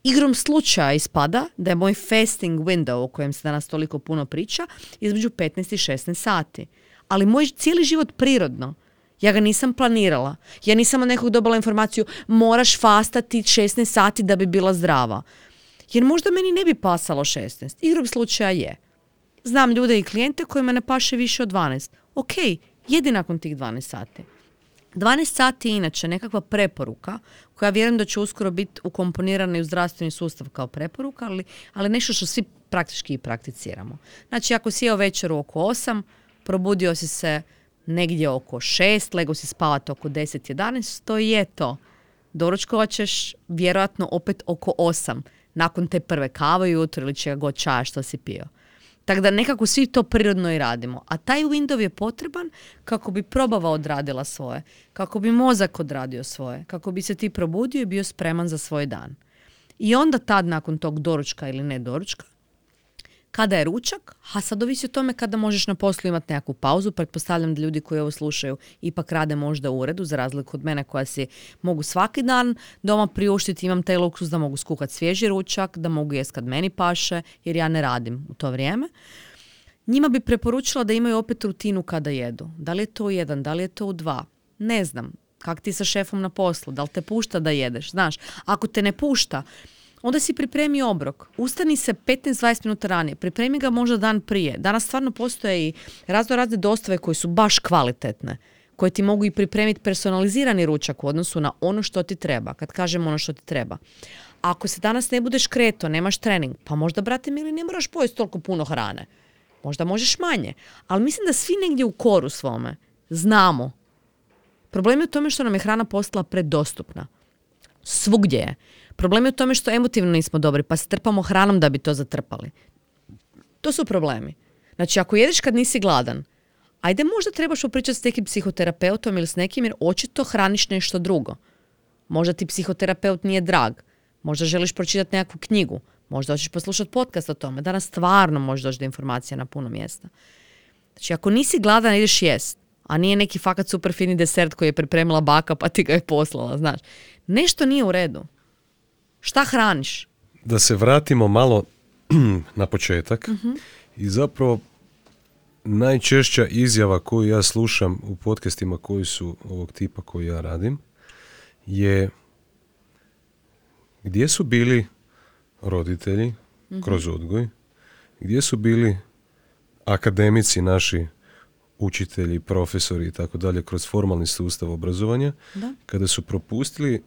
Igrom slučaja ispada da je moj fasting window, o kojem se danas toliko puno priča, između 15 i 16 sati. Ali moj cijeli život prirodno. Ja ga nisam planirala. Ja nisam od nekog dobila informaciju moraš fastati 16 sati da bi bila zdrava. Jer možda meni ne bi pasalo 16. Igrom slučaja je. Znam ljude i klijente kojima ne paše više od 12. Ok, jedi nakon tih 12 sati. 12 sati je inače nekakva preporuka koja vjerujem da će uskoro biti ukomponirana i u zdravstveni sustav kao preporuka, ali nešto što svi praktički i prakticiramo. Znači, ako si jeo večeru oko 8, probudio si se negdje oko 6, lego si spavati oko 10-11, to je to. Doručkovat ćeš vjerojatno opet oko 8, nakon te prve kave jutro ili čega god čaja što si pio. Tako da nekako svi to prirodno i radimo. A taj window je potreban kako bi probava odradila svoje, kako bi mozak odradio svoje, kako bi se ti probudio i bio spreman za svoj dan. I onda tad nakon tog doručka ili ne doručka, kada je ručak, a sad ovisi o tome kada možeš na poslu imati nekakvu pauzu. Pretpostavljam da ljudi koji ovo slušaju ipak rade možda u uredu, za razliku od mene koja si mogu svaki dan doma priuštiti. Imam taj luksuz da mogu skuhati svježi ručak, da mogu jesti kad meni paše, jer ja ne radim u to vrijeme. Njima bi preporučila da imaju opet rutinu kada jedu. Da li je to u 1, da li je to u 2? Ne znam. Kak ti sa šefom na poslu? Da li te pušta da jedeš? Znaš, ako te ne pušta, onda si pripremi obrok. Ustani se 15-20 minuta ranije. Pripremi ga možda dan prije. Danas stvarno postoje i raznorazne dostave koje su baš kvalitetne, koje ti mogu i pripremiti personalizirani ručak u odnosu na ono što ti treba. Kad kažem ono što ti treba. Ako se danas ne budeš kretao, nemaš trening, pa možda, brate mili, ne moraš pojesti toliko puno hrane. Možda možeš manje. Ali mislim da svi negdje u koru svome znamo. Problem je u tome što nam je hrana postala predostupna. Svugdje je. Problem je u tome što emotivno nismo dobri, pa se trpamo hranom da bi to zatrpali. To su problemi. Znači, ako jedeš kad nisi gladan, ajde možda trebaš popričati s nekim psihoterapeutom ili s nekim, jer očito hraniš nešto drugo. Možda ti psihoterapeut nije drag. Možda želiš pročitati nekakvu knjigu. Možda hoćeš poslušati podcast o tome. Danas stvarno može doći do informacija na puno mjesta. Znači, ako nisi gladan, ideš jest. A nije neki fakat super fini desert koji je pripremila baka pa ti ga je poslala, znaš. Nešto nije u redu. Šta hraniš? Da se vratimo malo na početak. Uh-huh. I zapravo najčešća izjava koju ja slušam u podcastima koji su ovog tipa koji ja radim je gdje su bili roditelji kroz odgoj, gdje su bili akademici naši, učitelji, profesori i tako dalje kroz formalni sustav obrazovanja, da, kada su propustili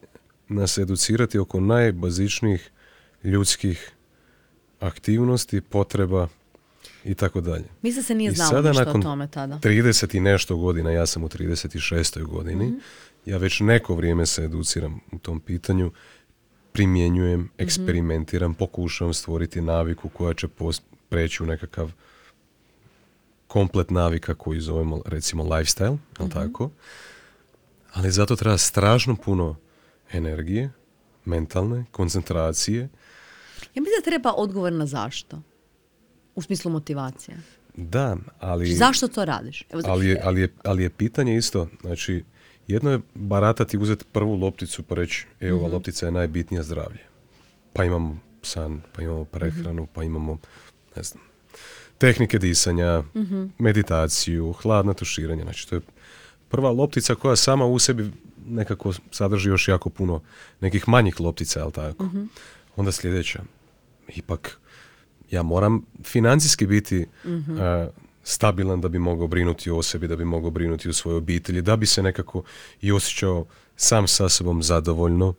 nas educirati oko najbazičnijih ljudskih aktivnosti, potreba i tako dalje. Mislim da se nije znalo ništa o tome tada. 30 i nešto godina, ja sam u 36. godini, ja već neko vrijeme se educiram u tom pitanju, primjenjujem, eksperimentiram, pokušavam stvoriti naviku koja će preći u nekakav komplet navika koju zovemo recimo lifestyle, ali tako. Ali zato treba strašno puno energije, mentalne, koncentracije. Ja mislim da treba odgovor na zašto. U smislu motivacije. Da, ali... Zašto to radiš? Evo, ali je pitanje isto. Znači, jedno je baratati, uzeti prvu lopticu pa reći, evo, ova loptica je najbitnija, zdravlje. Pa imamo san, pa imamo prehranu, pa imamo, ne znam, tehnike disanja, meditaciju, hladno tuširanje. Znači, to je prva loptica koja sama u sebi nekako sadrži još jako puno nekih manjih loptica, jel tako? Onda sljedeća. Ipak, ja moram financijski biti stabilan da bi mogao brinuti o sebi, da bi mogao brinuti o svojoj obitelji, da bi se nekako i osjećao sam sa sobom zadovoljno,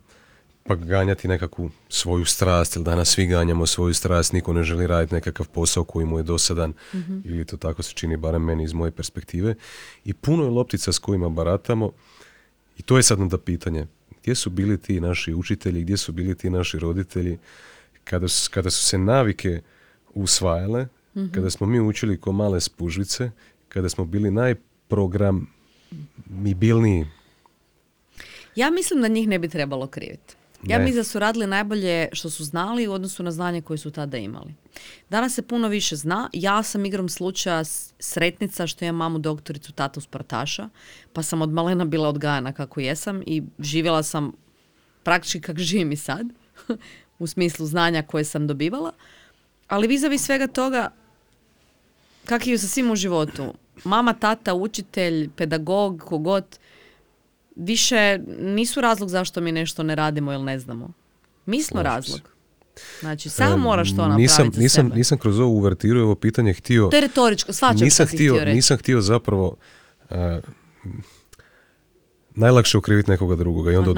pa ganjati nekakvu svoju strast, jer danas svi ganjamo svoju strast, niko ne želi raditi nekakav posao koji mu je dosadan, ili to tako se čini, barem meni iz moje perspektive. I puno je loptica s kojima baratamo, i to je sad onda pitanje, gdje su bili ti naši učitelji, gdje su bili ti naši roditelji, kada su se navike usvajale, kada smo mi učili ko male spužvice, kada smo bili najprogramibilniji. Ja mislim da njih ne bi trebalo kriviti. Ja mislim da su radili najbolje što su znali u odnosu na znanje koje su tada imali. Danas se puno više zna. Ja sam igrom slučaja sretnica što imam mamu doktoricu, tatu sportaša, pa sam od malena bila odgajana kako jesam i živjela sam praktički kako živim i sad, u smislu znanja koje sam dobivala. Ali vis-a-vis svega toga, kak je sa svim u životu, mama, tata, učitelj, pedagog, kogod, više nisu razlog zašto mi nešto ne radimo ili ne znamo. Mi smo razlog. Znači, sam moraš to napraviti za sebe. Nisam kroz ovu uvertiru, ovo pitanje htio... To je retoričko, svačam što si htio reći. Nisam htio zapravo... najlakše okriviti nekoga drugoga i onda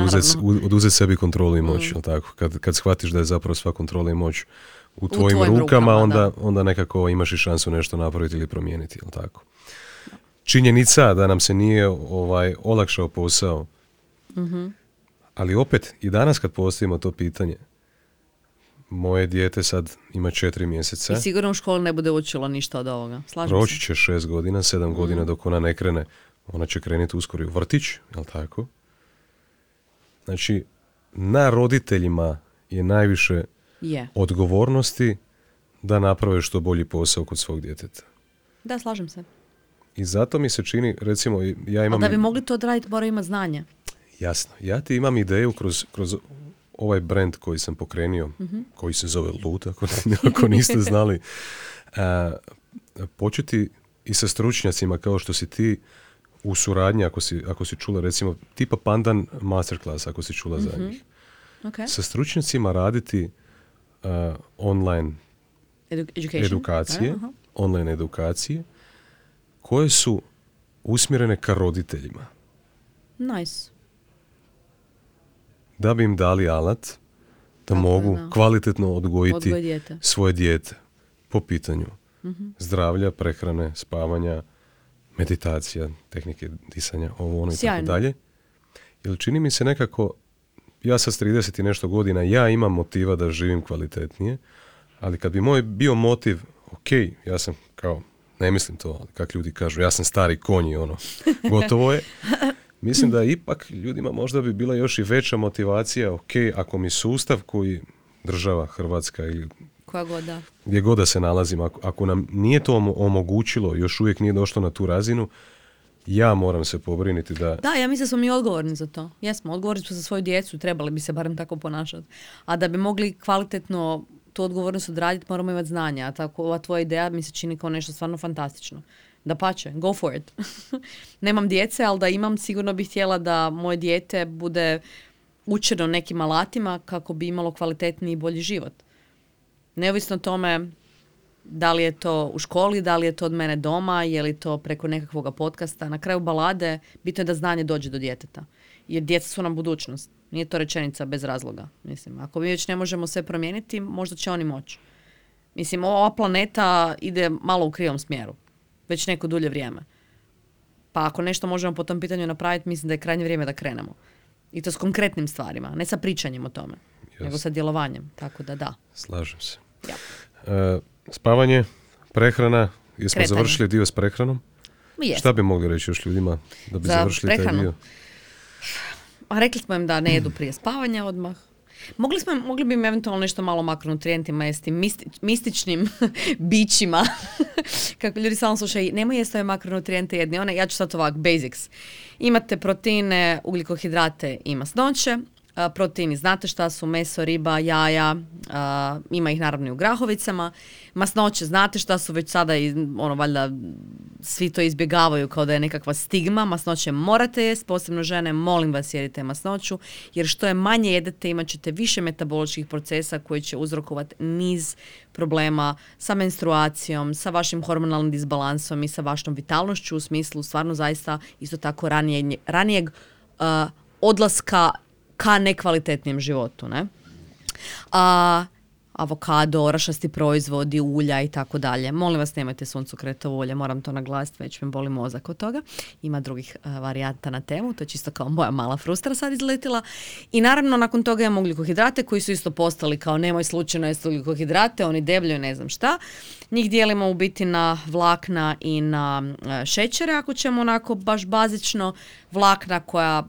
oduzeti sebi kontrolu i moć. Tako? Kad shvatiš da je zapravo sva kontrola i moć u tvojim rukama, onda nekako imaš i šansu nešto napraviti ili promijeniti. Tako? Činjenica da nam se nije olakšao posao. Ali opet, i danas kad postavimo to pitanje, moje dijete sad ima 4 mjeseca. I sigurno u školi ne bude učilo ništa od ovoga. Proći će 6 godina, 7 godina dok ona ne krene. Ona će krenuti uskoro u vrtić, jel tako? Znači, na roditeljima je najviše odgovornosti da naprave što bolji posao kod svog djeteta. Da, slažem se. I zato mi se čini, recimo, ja imam... A da bi mogli to odraditi, moraju imati znanja. Jasno. Ja ti imam ideju kroz ovaj brand koji sam pokrenio, koji se zove LUT, ako niste znali, početi i sa stručnjacima kao što si ti, u suradnji, ako si čula, recimo, tipa pandan masterclass, ako si čula za njih. Okay. Sa stručnjacima raditi online edukacije, online edukacije, koje su usmjerene ka roditeljima. Nice. Da bi im dali alat da mogu kvalitetno odgojiti svoje dijete po pitanju zdravlja, prehrane, spavanja, meditacija, tehnike disanja, ovo, ono i tako dalje. Jer čini mi se nekako, ja sa 30 i nešto godina, ja imam motiva da živim kvalitetnije, ali kad bi moj bio motiv, ja sam kao, ne mislim to, ali kak ljudi kažu, ja sam stari konj i ono, gotovo je. Mislim da ipak ljudima možda bi bila još i veća motivacija, ako mi sustav koji država Hrvatska ili gdje god da se nalazim, ako nam nije to omogućilo, još uvijek nije došlo na tu razinu, ja moram se pobriniti da... Da, ja mislim da smo mi odgovorni za to. Jesmo, odgovorni smo za svoju djecu, trebali bi se barem tako ponašati. A da bi mogli kvalitetno tu odgovornost odraditi, moramo imati znanja. Tako, ova tvoja ideja mi se čini kao nešto stvarno fantastično. Dapače, go for it. Nemam djece, ali da imam, sigurno bih htjela da moje dijete bude učeno nekim alatima kako bi imalo kvalitetniji i bolji život. Neovisno o tome da li je to u školi, da li je to od mene doma, je li to preko nekakvog podcasta. Na kraju balade bitno je da znanje dođe do djeteta. Jer djeca su nam budućnost. Nije to rečenica bez razloga. Mislim, ako mi već ne možemo sve promijeniti, možda će oni moći. Mislim, ova planeta ide malo u krivom smjeru. Već neko dulje vrijeme. Pa ako nešto možemo po tom pitanju napraviti, mislim da je krajnje vrijeme da krenemo. I to s konkretnim stvarima, ne sa pričanjem o tome, nego sa djelovanjem. Tako da da. Slažem se. Ja. Spavanje, prehrana, jesmo završili dio s prehranom? Jesmo. Šta bi mogli reći još ljudima da bi završili taj dio? A rekli smo im da ne jedu prije spavanja odmah. Mogli bi im eventualno nešto malo makronutrijentima jesti, mističnim bićima. Kako ljudi samo slušaju, nemoj jesti ove makronutrijente jedne. Ja ću sad ovak, basics. Imate proteine, ugljikohidrate i masnoće. proteini. Znate šta su meso, riba, jaja, ima ih naravno i u grahovicama. Masnoće, znate šta su već sada i ono valjda svi to izbjegavaju kao da je nekakva stigma. Masnoće morate jesti, posebno žene, molim vas jedite masnoću, jer što je manje jedete imat ćete više metaboličkih procesa koji će uzrokovati niz problema sa menstruacijom, sa vašim hormonalnim disbalansom i sa vašom vitalnošću u smislu stvarno zaista isto tako ranijeg odlaska ka nekvalitetnijem životu, ne? Avokado, orašasti proizvodi, ulja i tako dalje. Molim vas, nemojte suncokretovo ulje, moram to naglasiti, već me boli mozak od toga. Ima drugih varijanta na temu, to je čisto kao moja mala frustra sad izletila. I naravno, nakon toga imamo ugljikohidrate koji su isto postali kao nemoj slučajno jesti ugljikohidrate, oni debljaju ne znam šta. Njih dijelimo u biti na vlakna i na šećere, ako ćemo onako baš bazično, vlakna koja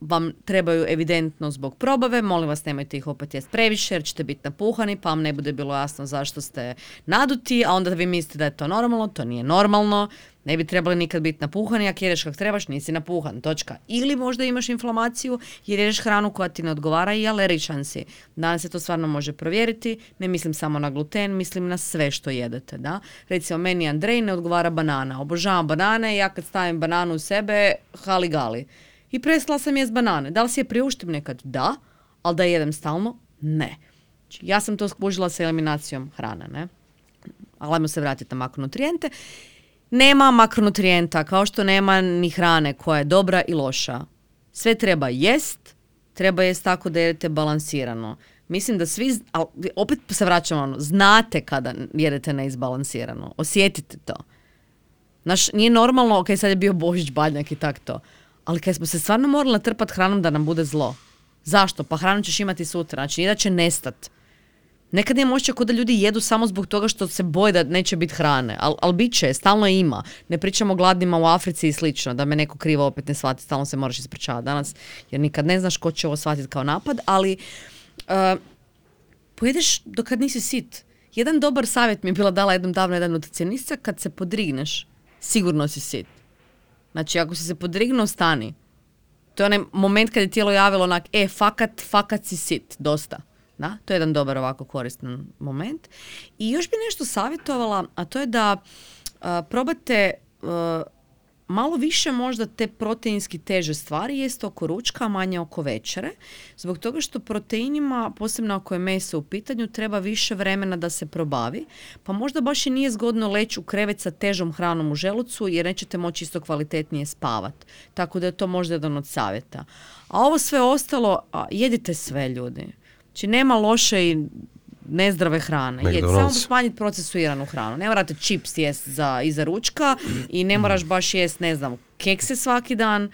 vam trebaju evidentno zbog probave, molim vas nemojte ih opet jesti previše jer ćete biti napuhani pa vam ne bude bilo jasno zašto ste naduti, a onda vi mislite da je to normalno, to nije normalno, ne bi trebali nikad biti napuhani, ako jedeš kak trebaš nisi napuhan, točka. Ili možda imaš inflamaciju jer jedeš hranu koja ti ne odgovara i aleričan si. Danas se to stvarno može provjeriti, ne mislim samo na gluten, mislim na sve što jedete. Da? Recimo meni Andrej ne odgovara banana, obožavam banane i ja kad stavim bananu u sebe, hali gali. I prestala sam jest banane. Da li si je priuštim nekad? Da. Ali da jedem stalno? Ne. Znači, ja sam to skužila sa eliminacijom hrane, ne? Ali ajmo se vratiti na makronutrijente. Nema makronutrijenta, kao što nema ni hrane koja je dobra i loša. Sve treba jest. Treba jest tako da jedete balansirano. Mislim da svi, ali opet se vraćamo ono, znate kada jedete neizbalansirano. Osjetite to. Naš, nije normalno, ok, sad je bio Božić, Badnjak i tak to. Ali kad smo se stvarno morali natrpati hranom da nam bude zlo. Zašto? Pa hranu ćeš imati sutra. Znači, nije da će nestat. Nekad imam osjećaj da ljudi jedu samo zbog toga što se boje da neće biti hrane. Ali bit će, stalno ima. Ne pričamo o gladnima u Africi i slično. Da me neko krivo opet ne shvati. Stalno se moraš ispričavati danas. Jer nikad ne znaš ko će ovo shvatiti kao napad. Ali pojedeš dokad nisi sit. Jedan dobar savjet mi je bila dala jednom davno jedan nutricionista. Kad se podrigneš, sigurno si sit. Znači, ako si se podrignuo, stani. To je onaj moment kad je tijelo javilo onak, fakat si sit, dosta. Da? To je jedan dobar ovako koristan moment. I još bi nešto savjetovala, a to je da probate malo više možda te proteinski teže stvari jest oko ručka, a manje oko večere. Zbog toga što proteinima, posebno ako je meso u pitanju, treba više vremena da se probavi. Pa možda baš i nije zgodno leći u krevet sa težom hranom u želucu jer nećete moći isto kvalitetnije spavati. Tako da je to možda jedan od savjeta. A ovo sve ostalo, jedite sve ljudi. Znači nema loše i nezdrave hrane. Samo smanjiti procesuiranu hranu. Ne morate čips jesti iza ručka i ne moraš baš jesti, ne znam, kekse svaki dan.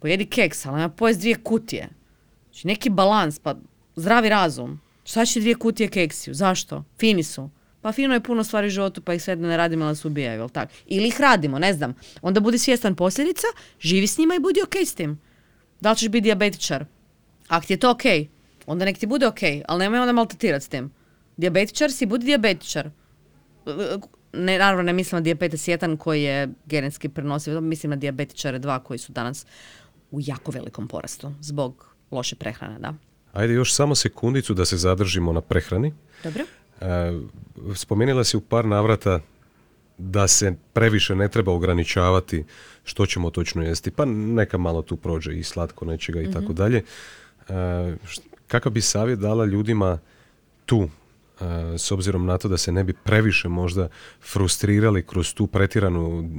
Pojedi keks, ali nema pojesti 2 kutije. Znači neki balans, pa zdravi razum. Šta će 2 kutije keksiju? Zašto? Fini su. Pa fino je puno stvari u životu, pa ih sve ne radimo, ali se ubijaju. Jel tak? Ili ih radimo, ne znam. Onda budi svjestan posljedica, živi s njima i budi okej s tim. Da li ćeš biti dijabetičar? Ako ti je to okej, onda nek ti bude okej, ali nemoj onda maltretirati s tim. Dijabetičar si, budi dijabetičar. Ne, naravno ne mislim na dijabetes 1 koji je genetski prenosiv, mislim na dijabetičare 2 koji su danas u jako velikom porastu zbog loše prehrane, da. Ajde još samo sekundicu da se zadržimo na prehrani. Dobro. Spomenila si u par navrata da se previše ne treba ograničavati što ćemo točno jesti, pa neka malo tu prođe i slatko nečega i tako dalje. Kakav bi savjet dala ljudima tu, s obzirom na to da se ne bi previše možda frustrirali kroz tu pretiranu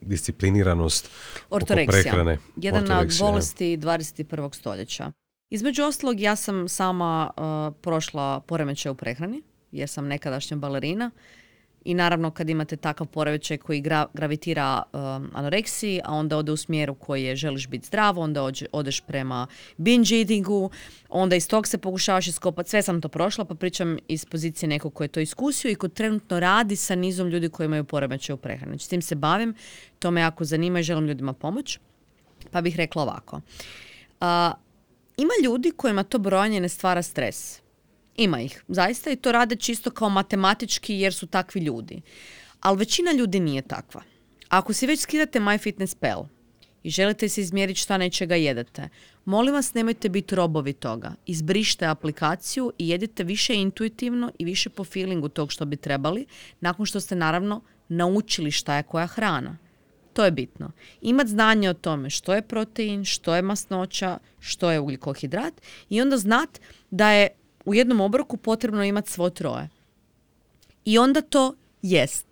discipliniranost oko prehrane? Jedan od bolesti 21. stoljeća. Između ostalog, ja sam sama prošla poremećaj u prehrani, jer sam nekadašnja balerina. I naravno kad imate takav poremećaj koji gravitira anoreksiji, a onda ode u smjeru koji je želiš biti zdrav, onda odeš prema binge eatingu, onda iz tog se pokušavaš iskopati. Sve sam to prošla, pa pričam iz pozicije nekog koji je to iskusio i koji trenutno radi sa nizom ljudi koji imaju poremećaj u prehrani. Znači, s tim se bavim, to me jako zanima i želim ljudima pomoć. Pa bih rekla ovako. Ima ljudi kojima to brojanje ne stvara stres. Ima ih, zaista, i to rade čisto kao matematički jer su takvi ljudi. Ali većina ljudi nije takva. Ako si već skidate MyFitnessPal i želite se izmjeriti šta nečega jedete, molim vas nemojte biti robovi toga. Izbrišite aplikaciju i jedite više intuitivno i više po feelingu tog što bi trebali, nakon što ste naravno naučili šta je koja hrana. To je bitno. Imat znanje o tome što je protein, što je masnoća, što je ugljikohidrat i onda znat da je u jednom obroku potrebno imati svo troje. I onda to jest.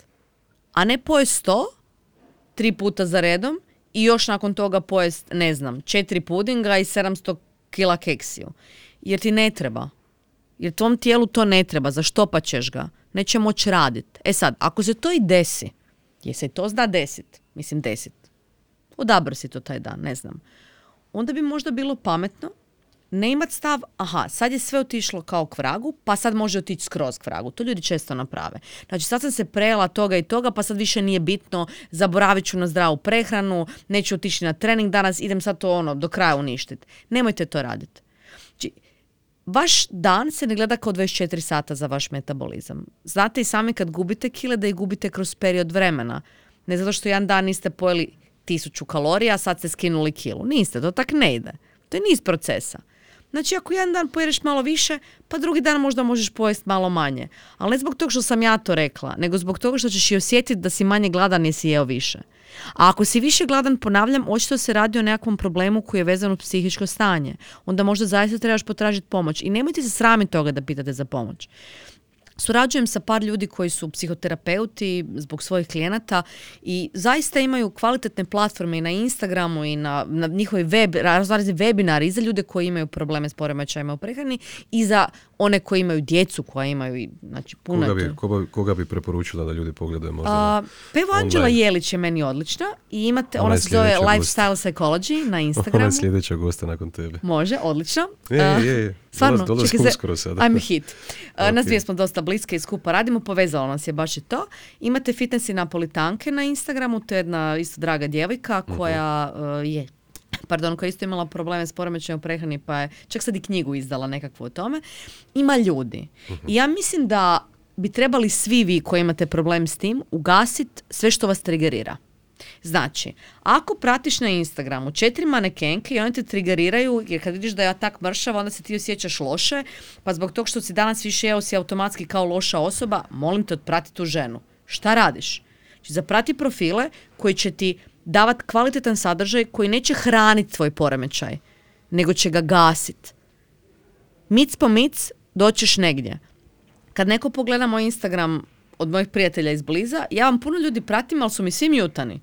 A ne pojest to 3 puta za redom i još nakon toga pojest, 4 pudinga i 700 kila keksiju. Jer ti ne treba. Jer tvom tijelu to ne treba. Zaštopat ćeš ga. Neće moći raditi. E sad, ako se to i desi, jer se to zna desiti, odabra si to taj dan, onda bi možda bilo pametno ne imat stav, aha, sad je sve otišlo kao k vragu, pa sad može otići skroz k vragu. To ljudi često naprave. Znači, sad sam se prejela toga i toga, pa sad više nije bitno, zaboravit ću na zdravu prehranu, neću otići na trening danas, idem sad to do kraja uništiti. Nemojte to raditi. Znači, vaš dan se ne gleda kao 24 sata za vaš metabolizam. Znate i sami kad gubite kile da ih gubite kroz period vremena. Ne zato što jedan dan niste pojeli 1000 kalorija, a sad ste skinuli kilu. Niste, to tak ne ide. To je niz procesa. Znači, ako jedan dan pojedeš malo više, pa drugi dan možda možeš pojesti malo manje. Ali ne zbog toga što sam ja to rekla, nego zbog toga što ćeš i osjetiti da si manje gladan jer si jeo više. A ako si više gladan, ponavljam, očito se radi o nekakvom problemu koji je vezan uz psihičko stanje. Onda možda zaista trebaš potražiti pomoć. I nemojte se sramiti toga da pitate za pomoć. Surađujem sa par ljudi koji su psihoterapeuti zbog svojih klijenata i zaista imaju kvalitetne platforme i na Instagramu i na njihovi webinari i za ljude koji imaju probleme s poremećajima u prehrani i za one koji imaju djecu koja imaju, znači, puno. Koga bi preporučila da ljudi pogledaju možda? Evo, Angela Jelić je meni odlična i imate, ona se zove Lifestyle Psychology na Instagramu. Ona je sljedeća gosta nakon tebe. Može, odlično. Stvarno, čekaj, I'm hit. Okay. Nas dvije smo dosta bliske i skupa radimo, povezalo nas je baš i to. Imate Fitness i Napolitanke na Instagramu, to je jedna isto draga djevojka koja koja isto imala probleme s poremećajem u prehrani, pa je čak sad i knjigu izdala nekakvu o tome. Ima ljudi. I ja mislim da bi trebali svi vi koji imate problem s tim ugasiti sve što vas trigerira. Znači, ako pratiš na Instagramu 4 manekenke i one te trigeriraju, jer kad vidiš da ja tak mršava, onda se ti osjećaš loše, pa zbog toga što si danas više jeo si automatski kao loša osoba, molim te otprati tu ženu. Šta radiš? Znači, zaprati profile koji će ti davati kvalitetan sadržaj koji neće hraniti tvoj poremećaj, nego će ga gasiti. Mic po mic doćeš negdje. Kad neko pogleda moj Instagram od mojih prijatelja izbliza, ja vam puno ljudi pratim, ali su mi svi mutani.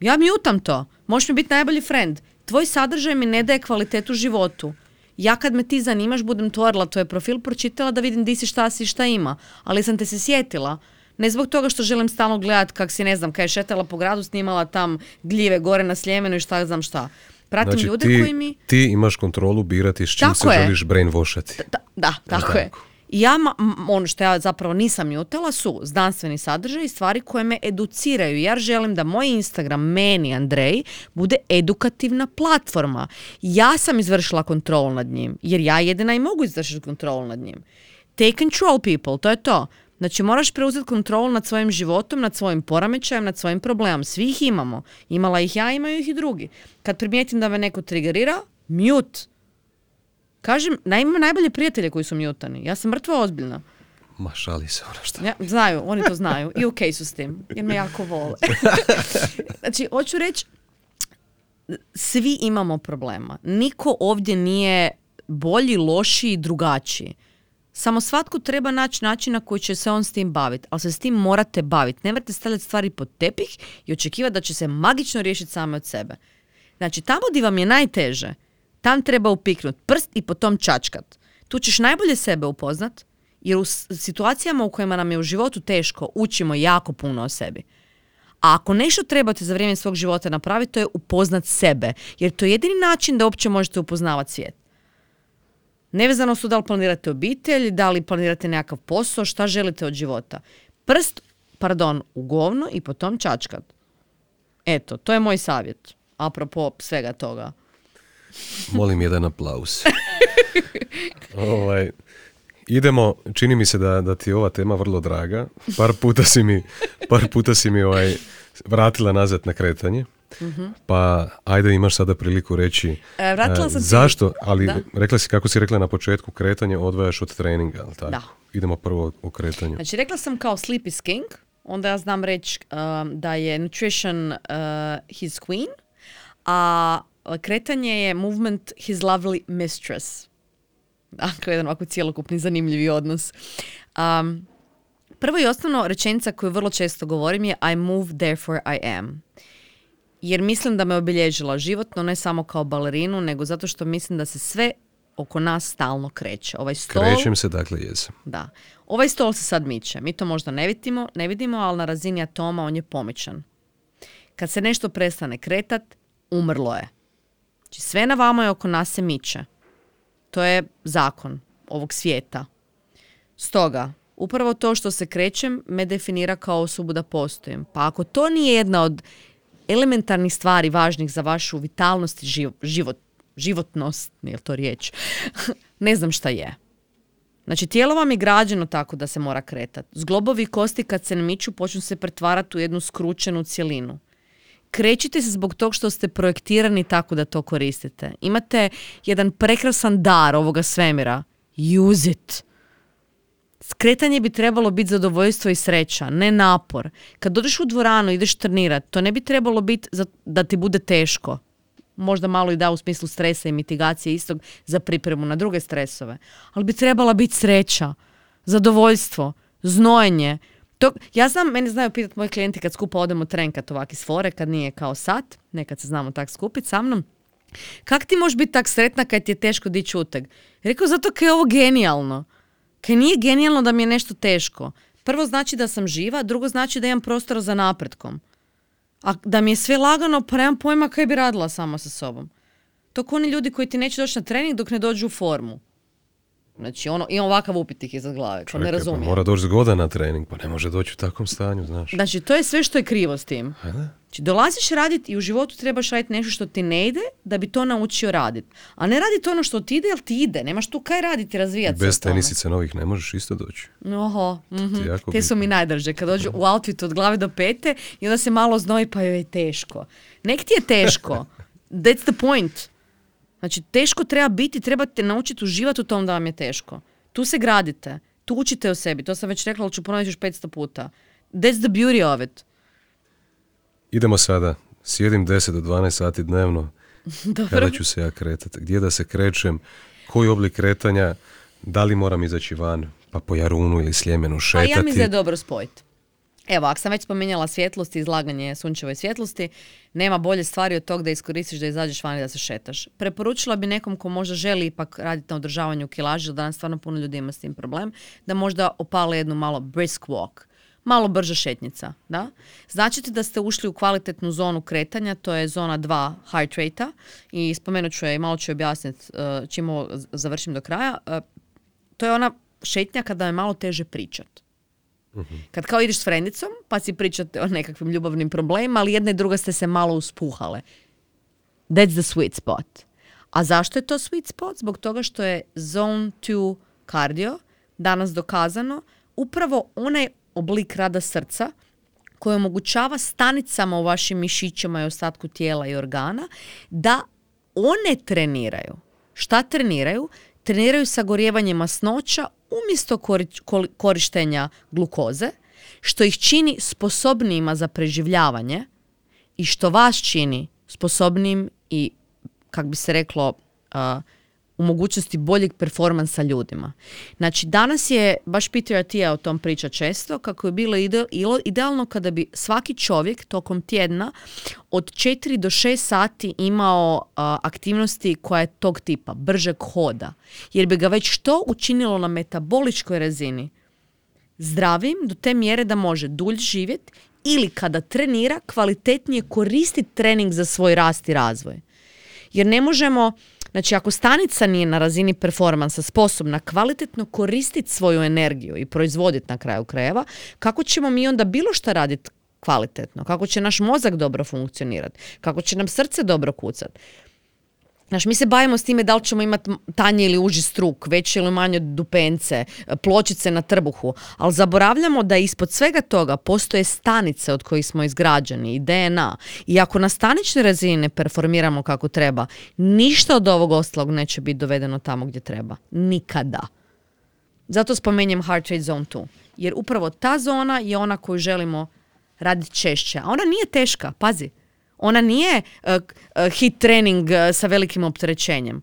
Ja mutam to. Možeš mi biti najbolji friend. Tvoj sadržaj mi ne daje kvalitetu životu. Ja kad me ti zanimaš, budem tvorila tvoj profil, pročitala da vidim di si, šta si, šta ima. Ali sam te se sjetila. Ne zbog toga što želim stalno gledati kak si, kaj je šetala po gradu, snimala tam gljive gore na Sljemenu i šta znam šta. Pratim ljude koji mi... Ti imaš kontrolu birati s čim se želiš brainwashati. Da, tako je. Ono što ja zapravo nisam jutela su znanstveni sadržaj i stvari koje me educiraju. Ja želim da moj Instagram, meni, Andreji, bude edukativna platforma. Ja sam izvršila kontrolu nad njim, jer ja jedina i mogu izvršiti kontrolu nad njim. Take control, people, to je to. Znači, moraš preuzeti kontrolu nad svojim životom, nad svojim poremećajem, nad svojim problemom. Svi ih imamo. Imala ih ja, imaju ih i drugi. Kad primijetim da me neko triggerira, mute. Kažem, imam najbolje prijatelje koji su mutani. Ja sam mrtva ozbiljna. Ma šali se ono što. Ja, znaju, oni to znaju. I okej su s tim, jer me jako vole. Znači, hoću reći, svi imamo problema. Niko ovdje nije bolji, lošiji, drugačiji. Samo svatko treba naći način na koji će se on s tim baviti, ali se s tim morate baviti. Ne morate stavljati stvari pod tepih i očekivati da će se magično riješiti same od sebe. Znači, tamo gdje vam je najteže, tam treba upiknut prst i potom čačkat. Tu ćeš najbolje sebe upoznat, jer u situacijama u kojima nam je u životu teško, učimo jako puno o sebi. A ako nešto trebate za vrijeme svog života napraviti, to je upoznat sebe. Jer to je jedini način da uopće možete upoznavati svijet. Nevezano su da li planirate obitelj, da li planirate nekakav posao, šta želite od života. Prst u govno i potom čačkat. Eto, to je moj savjet. Apropo svega toga. Molim jedan aplauz. Idemo, čini mi se da ti je ova tema vrlo draga. Par puta si mi vratila nazad na kretanje. Mm-hmm. Pa ajde, imaš sada priliku reći zašto, ali da. Rekla si, kako si rekla na početku, kretanje odvajaš od treninga, ali tako? Da. Idemo prvo o kretanju. Znači, rekla sam kao sleep is king, onda ja znam reći da je nutrition his queen, a kretanje je movement his lovely mistress. Dakle, jedan ovako cjelokupni zanimljivi odnos. Prvo i osnovno, rečenica koju vrlo često govorim je I move, therefore I am. Jer mislim da me obilježila životno, ne samo kao balerinu, nego zato što mislim da se sve oko nas stalno kreće. Ovaj stol, krećem se, dakle jesam. Da. Ovaj stol se sad miče. Mi to možda ne vidimo, ali na razini atoma on je pomičan. Kad se nešto prestane kretat, umrlo je. Znači sve na vama i oko nas se miče. To je zakon ovog svijeta. Stoga, upravo to što se krećem me definira kao osobu da postojim. Pa ako to nije jedna od elementarnih stvari važnih za vašu vitalnost i životnost, nije to riječ, ne znam šta je. Znači, tijelo vam je građeno tako da se mora kretati. Zglobovi i kosti kad se ne miču počnu se pretvarati u jednu skručenu cjelinu. Krećite se zbog tog što ste projektirani tako da to koristite. Imate jedan prekrasan dar ovoga svemira. Use it. Skretanje bi trebalo biti zadovoljstvo i sreća, ne napor. Kad dođeš u dvoranu, ideš trenirati, to ne bi trebalo biti da ti bude teško. Možda malo i da u smislu stresa i mitigacije istog za pripremu na druge stresove. Ali bi trebala biti sreća, zadovoljstvo, znojenje. To, ja znam, meni znaju pitati moji klijenti kad skupa odemo trenkat ovaki s fore, kad nije kao sat, nekad se znamo tak skupiti sa mnom. Kak ti možeš biti tak sretna kad ti je teško dići uteg? Rekao, zato kaj je ovo genijalno. Kaj nije genijalno da mi je nešto teško. Prvo znači da sam živa, drugo znači da imam prostora za napretkom. A da mi je sve lagano, pa nemam pojma kaj bi radila sama sa sobom. To kao oni ljudi koji ti neće doći na trening dok ne dođu u formu. Znači, ono, imam ovakav upitnik iza glave, čovjek, ne razumijem. Pa mora doći zgodan na trening, pa ne može doći u takvom stanju, znaš. Znači, to je sve što je krivo s tim. Znači, dolaziš raditi i u životu trebaš raditi nešto što ti ne ide, da bi to naučio raditi. A ne raditi ono što ti ide, jer ti ide. Nemaš tu kaj raditi, razvijati se. Bez tenisice novih ne možeš isto doći. Oho, te su mi najdrže. Kad dođu u outfit od glave do pete i onda se malo znoji, pa joj je teško. Nek ti je teško. That's the point. Znači, teško treba biti, trebate naučiti uživati u tom da vam je teško. Tu se gradite, tu učite o sebi. To sam već rekla, ali ću ponoviti još 500 puta. That's the beauty of it. Idemo sada. Sjedim 10 do 12 sati dnevno. Dobro. Kada ću se ja kretati? Gdje da se krećem? Koji oblik kretanja? Da li moram izaći van? Pa po Jarunu ili Sljemenu šetati? Pa ja mislim da je dobro spojiti. Evo, ako sam već spominjala svjetlost i izlaganje sunčevoj svjetlosti, nema bolje stvari od tog da iskoristiš da izađeš van i da se šetaš. Preporučila bi nekom ko možda želi ipak raditi na održavanju kilaže, jer danas stvarno puno ljudi ima s tim problem, da možda opale jednu malo brisk walk, malo brža šetnica. Da? Znači da ste ušli u kvalitetnu zonu kretanja, to je zona 2 heart rate-a, i spomenut ću je i malo ću objasniti čim ovo završim do kraja. To je ona šetnja kada je malo teže pričati. Kad kao ideš s frendicom, pa si pričate o nekakvim ljubavnim problemima, ali jedna i druga ste se malo uspuhale. That's the sweet spot. A zašto je to sweet spot? Zbog toga što je zone 2 cardio, danas dokazano, upravo onaj oblik rada srca koji omogućava stanicama u vašim mišićima i ostatku tijela i organa da one treniraju. Šta treniraju? Treniraju sagorijevanje masnoća umjesto korištenja glukoze, što ih čini sposobnijima za preživljavanje i što vas čini sposobnim i, kak bi se reklo, u mogućnosti boljeg performansa ljudima. Znači, danas je, baš Peter Atija o tom priča često, kako je bilo idealno kada bi svaki čovjek tokom tjedna od 4 do 6 sati imao aktivnosti koja je tog tipa, bržeg hoda. Jer bi ga već to učinilo na metaboličkoj razini zdravim do te mjere da može dulje živjeti ili kada trenira kvalitetnije koristiti trening za svoj rast i razvoj. Jer ne možemo... Znači, ako stanica nije na razini performansa sposobna kvalitetno koristiti svoju energiju i proizvoditi na kraju krajeva, kako ćemo mi onda bilo što raditi kvalitetno? Kako će naš mozak dobro funkcionirati? Kako će nam srce dobro kucati? Znaš, mi se bavimo s time da li ćemo imati tanje ili uži struk, veće ili manje dupence, pločice na trbuhu, ali zaboravljamo da ispod svega toga postoje stanice od kojih smo izgrađeni i DNA. I ako na staničnoj razini ne performiramo kako treba, ništa od ovog ostalog neće biti dovedeno tamo gdje treba. Nikada. Zato spomenjem Heart Rate Zone 2. Jer upravo ta zona je ona koju želimo raditi češće. A ona nije teška, pazi. Ona nije hit trening sa velikim opterećenjem.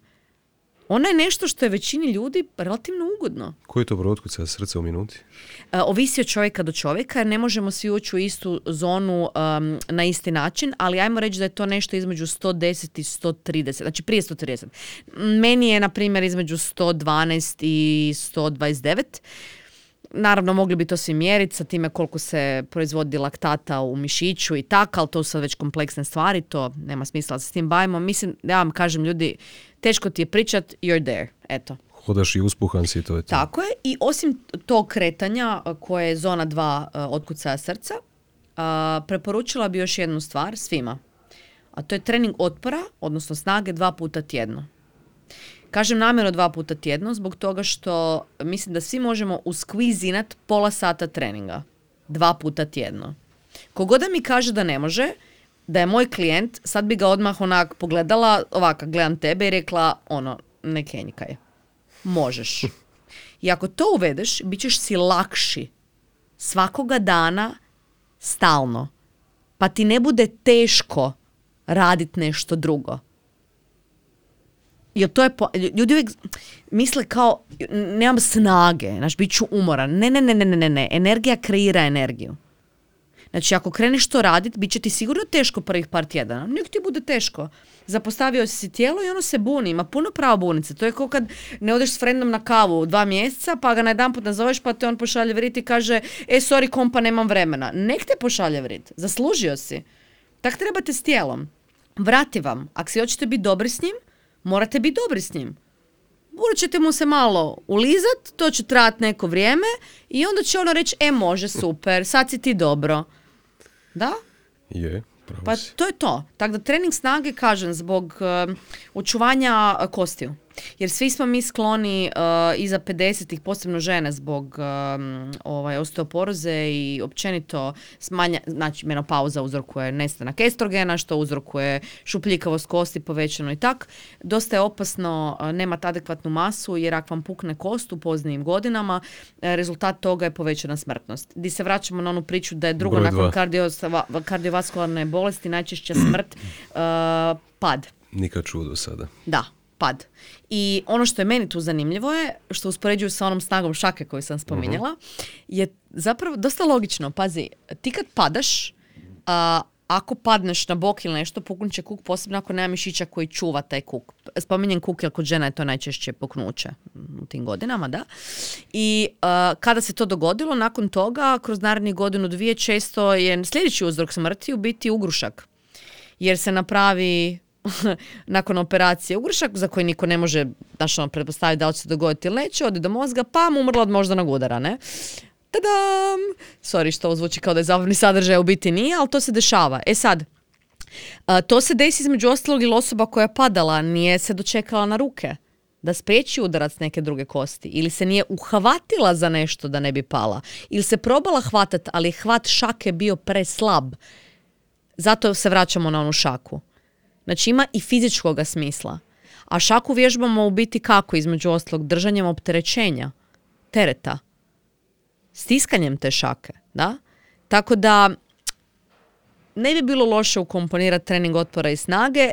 Ona je nešto što je većini ljudi relativno ugodno. Koji je to broj otkucaja srca u minuti? Ovisi od čovjeka do čovjeka, jer ne možemo svi ući u istu zonu na isti način, ali ajmo reći da je to nešto između 110 i 130, znači prije 130. Meni je, na primjer, između 112 i 129. Naravno, mogli bi to svi mjeriti sa time koliko se proizvodi laktata u mišiću i tako, ali to su sad već kompleksne stvari, to nema smisla da se s tim bavimo. Mislim, ja vam kažem, ljudi, teško ti je pričat, you're there, eto. Hodaš i uspuhan si, to je to. Tako je, i osim tog kretanja koje je zona 2 otkucaja srca, preporučila bi još jednu stvar svima, a to je trening otpora, odnosno snage 2 puta tjedno. Kažem namjerno 2 puta tjedno zbog toga što mislim da svi možemo uskvizinat pola sata treninga. 2 puta tjedno. Kogoda mi kaže da ne može, da je moj klijent, sad bi ga odmah onak pogledala, ovaka, gledam tebe i rekla, ono, ne kenjkaj. Možeš. I ako to uvedeš, bit ćeš si lakši. Svakoga dana, stalno. Pa ti ne bude teško radit nešto drugo. Jer to je ljudi uvijek misle kao, nemam snage, znači bit ću umoran. Ne. Energija kreira energiju. Znači, ako kreneš to raditi, bit će ti sigurno teško prvih par tjedana. Nek ti bude teško. Zapostavio si tijelo i ono se buni. Ima puno pravo bunice. To je kao kad ne odeš s frendom na kavu 2 mjeseca, pa ga na jedan put nazoveš, pa te on pošalje vrit i kaže, sorry kompa, nemam vremena. Nek te pošalje vrit. Zaslužio si. Tak trebate s tijelom. Vrati vam. Ako si hoćete biti dobri s njim, morate biti dobri s njim. Burat ćete mu se malo ulizat, to će trajati neko vrijeme i onda će ono reći, može, super, sad si ti dobro. Da? Je, pravo si. Pa to je to. Tako da trening snage, kažem, zbog očuvanja kostiju. Jer svi smo mi skloni iza 50-ih, posebno žene, zbog osteoporoze i općenito znači menopauza uzrokuje nestanak estrogena, što uzrokuje šupljikavost kosti povećano i tak. Dosta je opasno nemati adekvatnu masu, jer ako vam pukne kost u poznijim godinama, rezultat toga je povećana smrtnost. Di se vraćamo na onu priču da je drugo nakon kardiovaskularne bolesti najčešća smrt pad. Nikad čudo sada. Da. Pad. I ono što je meni tu zanimljivo je, što uspoređuju sa onom snagom šake koju sam spominjala, je zapravo dosta logično. Pazi, ti kad padaš, ako padneš na bok ili nešto, puknuće kuk, posebno ako nema mišića koji čuva taj kuk. Spominjem kuk, jer kod žena je to najčešće puknuće u tim godinama, da. I kada se to dogodilo, nakon toga, kroz narednih 1-2, često je sljedeći uzrok smrti u biti ugrušak. Jer se napravi nakon operacije ugrušak za koji niko ne može našao pretpostaviti da li će se dogoditi ili neće, ode do mozga, pa mu umrla od moždanog udara, ne? Tadam! Sorry što ovo zvuči kao da je zabavni sadržaj, u biti nije, ali to se dešava. E sad, to se desi između ostalog ili osoba koja je padala nije se dočekala na ruke da spriječi udarac neke druge kosti, ili se nije uhvatila za nešto da ne bi pala, ili se probala hvatati, ali hvat šake bio preslab. Zato se vraćamo na onu šaku. Znači ima i fizičkog smisla. A šaku vježbamo u biti kako? Između ostalog držanjem opterećenja, tereta, stiskanjem te šake. Da? Tako da ne bi bilo loše ukomponirati trening otpora i snage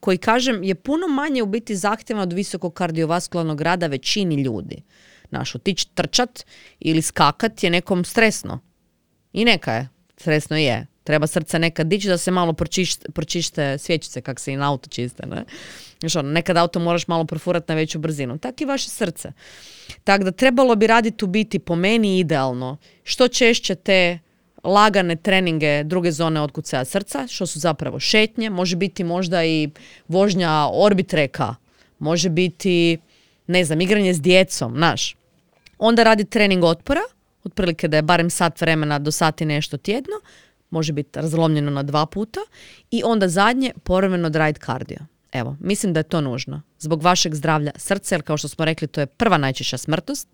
koji, kažem, je puno manje u biti zahtjevan od visokog kardiovaskularnog rada većini ljudi. Naš otići trčat ili skakat je nekom stresno. I neka je. Stresno je. Treba srce nekad dići da se malo pročište svjećice, kak se i na auto čiste. Ne? Znači, nekad auto moraš malo profurati na veću brzinu. Tako i vaše srce. Tako da trebalo bi raditi u biti, po meni, idealno. Što češće te lagane treninge druge zone otkucaja srca, što su zapravo šetnje, može biti možda i vožnja orbitreka, može biti, ne znam, igranje s djecom, naš. Onda radi trening otpora, otprilike da je barem sat vremena do sati nešto tjedno, može biti razlomljeno na 2 puta i onda zadnje povremeno odraditi kardio. Evo, mislim da je to nužno. Zbog vašeg zdravlja srca, jer kao što smo rekli, to je prva najčešća smrtnost.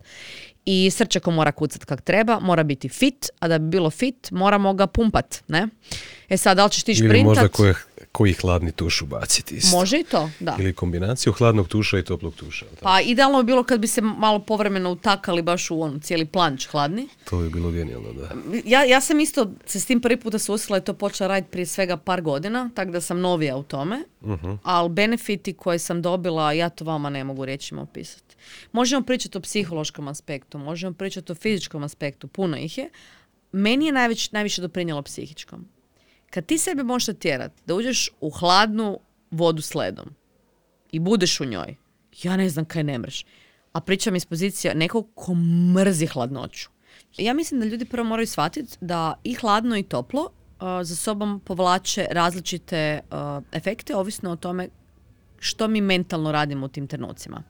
I srčeko mora kucat kak treba, mora biti fit, a da bi bilo fit, moramo ga pumpat, ne? E sad, da li ćeš ti šprintat? Ili možda koji hladni tuš ubaciti isto. Može i to, da. Ili kombinaciju hladnog tuša i toplog tuša. Tako. Pa idealno bi bilo kad bi se malo povremeno utakali baš u ono, cijeli planč hladni. To bi bilo genijalno, da. Ja sam isto se s tim prvi puta susila i to počela raditi prije svega par godina, tako da sam novija u tome, ali benefiti koje sam dobila, ja to vama ne mogu riječima opisati. Možemo pričati o psihološkom aspektu, možemo pričati o fizičkom aspektu, puno ih je. Meni je najviše doprinjelo psihičkom. Kad ti sebe možeš tjerati da uđeš u hladnu vodu s ledom i budeš u njoj, ja ne znam kaj ne mreš. A pričam iz pozicija nekog ko mrzi hladnoću. Ja mislim da ljudi prvo moraju shvatiti da i hladno i toplo za sobom povlače različite efekte, ovisno o tome što mi mentalno radimo u tim trenucima.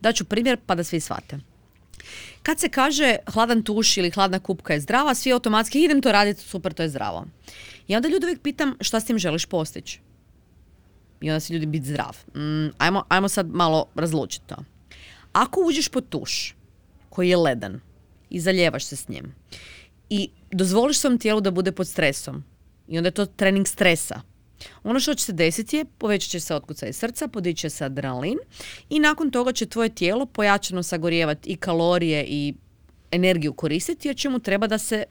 Daću primjer pa da svi shvate. Kad se kaže hladan tuš ili hladna kupka je zdrava, svi automatski idem to raditi, super, to je zdravo. I onda ljudi uvijek pitam šta s tim želiš postići. I onda si ljudi biti zdrav. Ajmo sad malo razlučiti to. Ako uđeš pod tuš koji je ledan i zaljevaš se s njim i dozvoliš svom tijelu da bude pod stresom i onda je to trening stresa, ono što će se desiti je povećat će se otkucaj srca, podići će se adrenalin i nakon toga će tvoje tijelo pojačano sagorijevati i kalorije i energiju koristiti jer će mu treba da se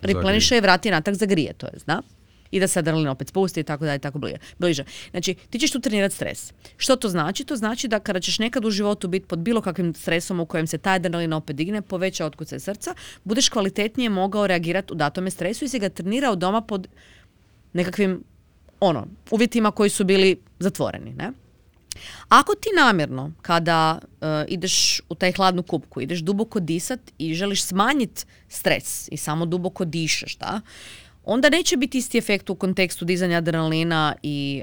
repleniše i vrati natrag, zagrije, to je, zna? I da se adrenalin opet spusti i tako dalje, tako bliže. Znači, ti ćeš tu trenirati stres. Što to znači? To znači da kada ćeš nekad u životu biti pod bilo kakvim stresom u kojem se taj adrenalin opet digne, poveća otkucaj srca, budeš kvalitetnije mogao reagirati u datome stresu i si ga trenirao doma pod nekakvim uvjetima koji su bili zatvoreni, ne? Ako ti namjerno, kada ideš u taj hladnu kupku, ideš duboko disat i želiš smanjiti stres i samo duboko dišeš, da? Onda neće biti isti efekt u kontekstu dizanja adrenalina i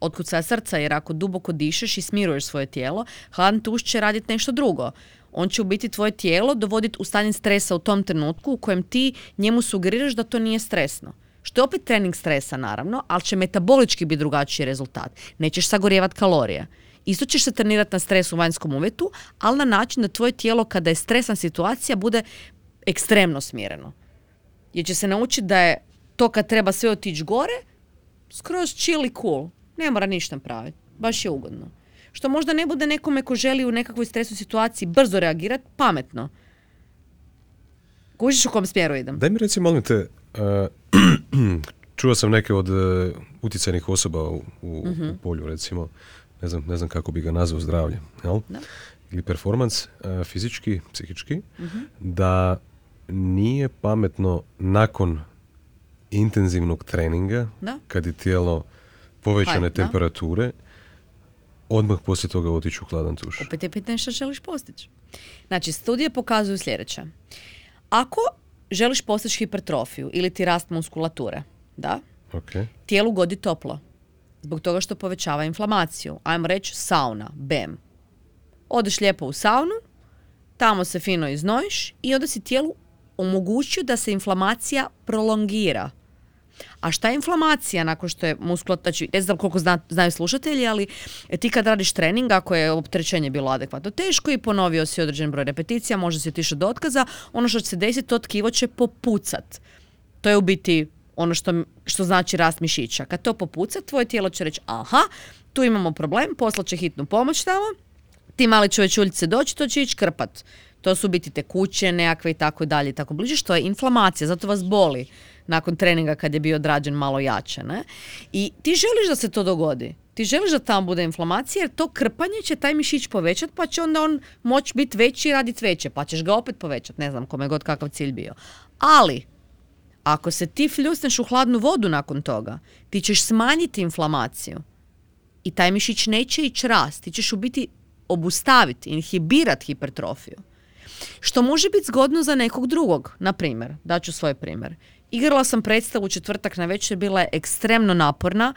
otkucaja srca, jer ako duboko dišeš i smiruješ svoje tijelo, hladan tuš će raditi nešto drugo. On će u biti tvoje tijelo dovoditi u stanje stresa u tom trenutku u kojem ti njemu sugeriraš da to nije stresno. Što je opet trening stresa, naravno, ali će metabolički biti drugačiji rezultat. Nećeš sagorijevati kalorije. Isto ćeš se trenirati na stres u vanjskom uvjetu, ali na način da tvoje tijelo kada je stresna situacija bude ekstremno smireno. Jer će se naučiti da je to kad treba sve otići gore, skroz chill i cool. Ne mora ništa praviti. Baš je ugodno. Što možda ne bude nekome ko želi u nekakvoj stresnoj situaciji brzo reagirati, pametno. Kužiš u kom smjeru idem? Daj mi recimo, molim te, čuo sam neke od utjecajnih osoba u polju, recimo, ne znam kako bi ga nazvao, zdravlje, jel? Da. Ili performans, fizički, psihički, da nije pametno nakon intenzivnog treninga, da, kad je tijelo povećane temperature, odmah poslije toga otići u hladan tuš. Opet je pitanje što želiš postići. Znači, studije pokazuju sljedeće. Ako želiš postići hipertrofiju ili ti rast muskulature, da? Okay. Tijelu godi toplo. Zbog toga što povećava inflamaciju. Ajmo reći sauna, bam. Odeš lijepo u saunu, tamo se fino iznojiš i onda si tijelu omogućio da se inflamacija prolongira. A šta je inflamacija nakon što je muskulatura, znači ne znam koliko znaju slušatelji, ali ti kad radiš trening, ako je opterećenje bilo adekvatno teško i ponovio si određen broj repeticija, možda si otišao do otkaza, ono što će se desiti, to tkivo će popucat. To je u biti ono što znači rast mišića. Kad to popucat, tvoje tijelo će reći, aha, tu imamo problem, poslaće hitnu pomoć tamo, ti mali čovječuljice doći, to će ići krpat. To su biti tekuće, nekakve i tako dalje i tako bliže, što je inflamacija, zato vas boli nakon treninga kad je bio odrađen malo jače, ne? I ti želiš da se to dogodi. Ti želiš da tamo bude inflamacija jer to krpanje će taj mišić povećati pa će onda on moći biti veći i raditi veće, pa ćeš ga opet povećati, ne znam kome god kakav cilj bio. Ali, ako se ti fljusneš u hladnu vodu nakon toga, ti ćeš smanjiti inflamaciju i taj mišić neće ići rast, ti ćeš u biti obustaviti, inhibirati hipertrofiju. Što može biti zgodno za nekog drugog. Naprimjer, daću svoj primjer. Igrala sam predstavu u četvrtak na večer, bila je ekstremno naporna,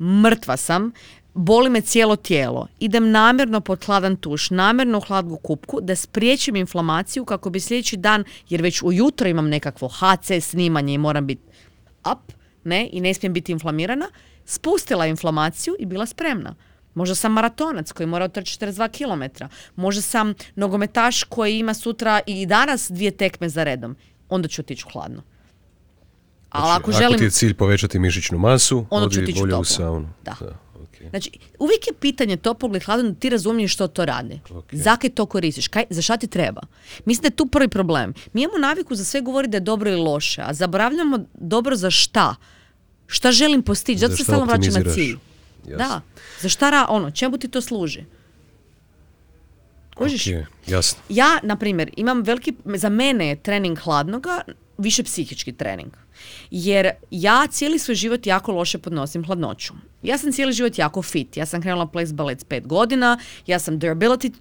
mrtva sam, boli me cijelo tijelo. Idem namjerno pod hladan tuš, namjerno u hladnu kupku da spriječim inflamaciju kako bi sljedeći dan, jer već ujutro imam nekakvo HC snimanje i moram biti up, ne, i ne smijem biti inflamirana, spustila inflamaciju i bila spremna. Možda sam maratonac koji mora otrčati 42 km. Možda sam nogometaš koji ima sutra i danas 2 tekme za redom. Onda ću otići hladno. Znači, ali ako želim, ti je cilj povećati mišićnu masu, odi bolje u saunu. Da. Da, okay. Znači, uvijek je pitanje toplog i hladnog da ti razumiješ što to radi. Okay. Zakaj to koristiš? Za šta ti treba? Mislim da je tu prvi problem. Mi imamo naviku za sve govoriti da je dobro ili loše, a zaboravljamo dobro za šta. Šta želim postići? Zato se stalno vraćam na cilj. Jasne. Da. Za šta čemu ti to služi? Kužiš? Okay. Jasno. Ja, na primjer, imam veliki, za mene je trening hladnoga više psihički trening. Jer ja cijeli svoj život jako loše podnosim hladnoću. Ja sam cijeli život jako fit. Ja sam krenula ples balet s 5 godina. Ja sam durability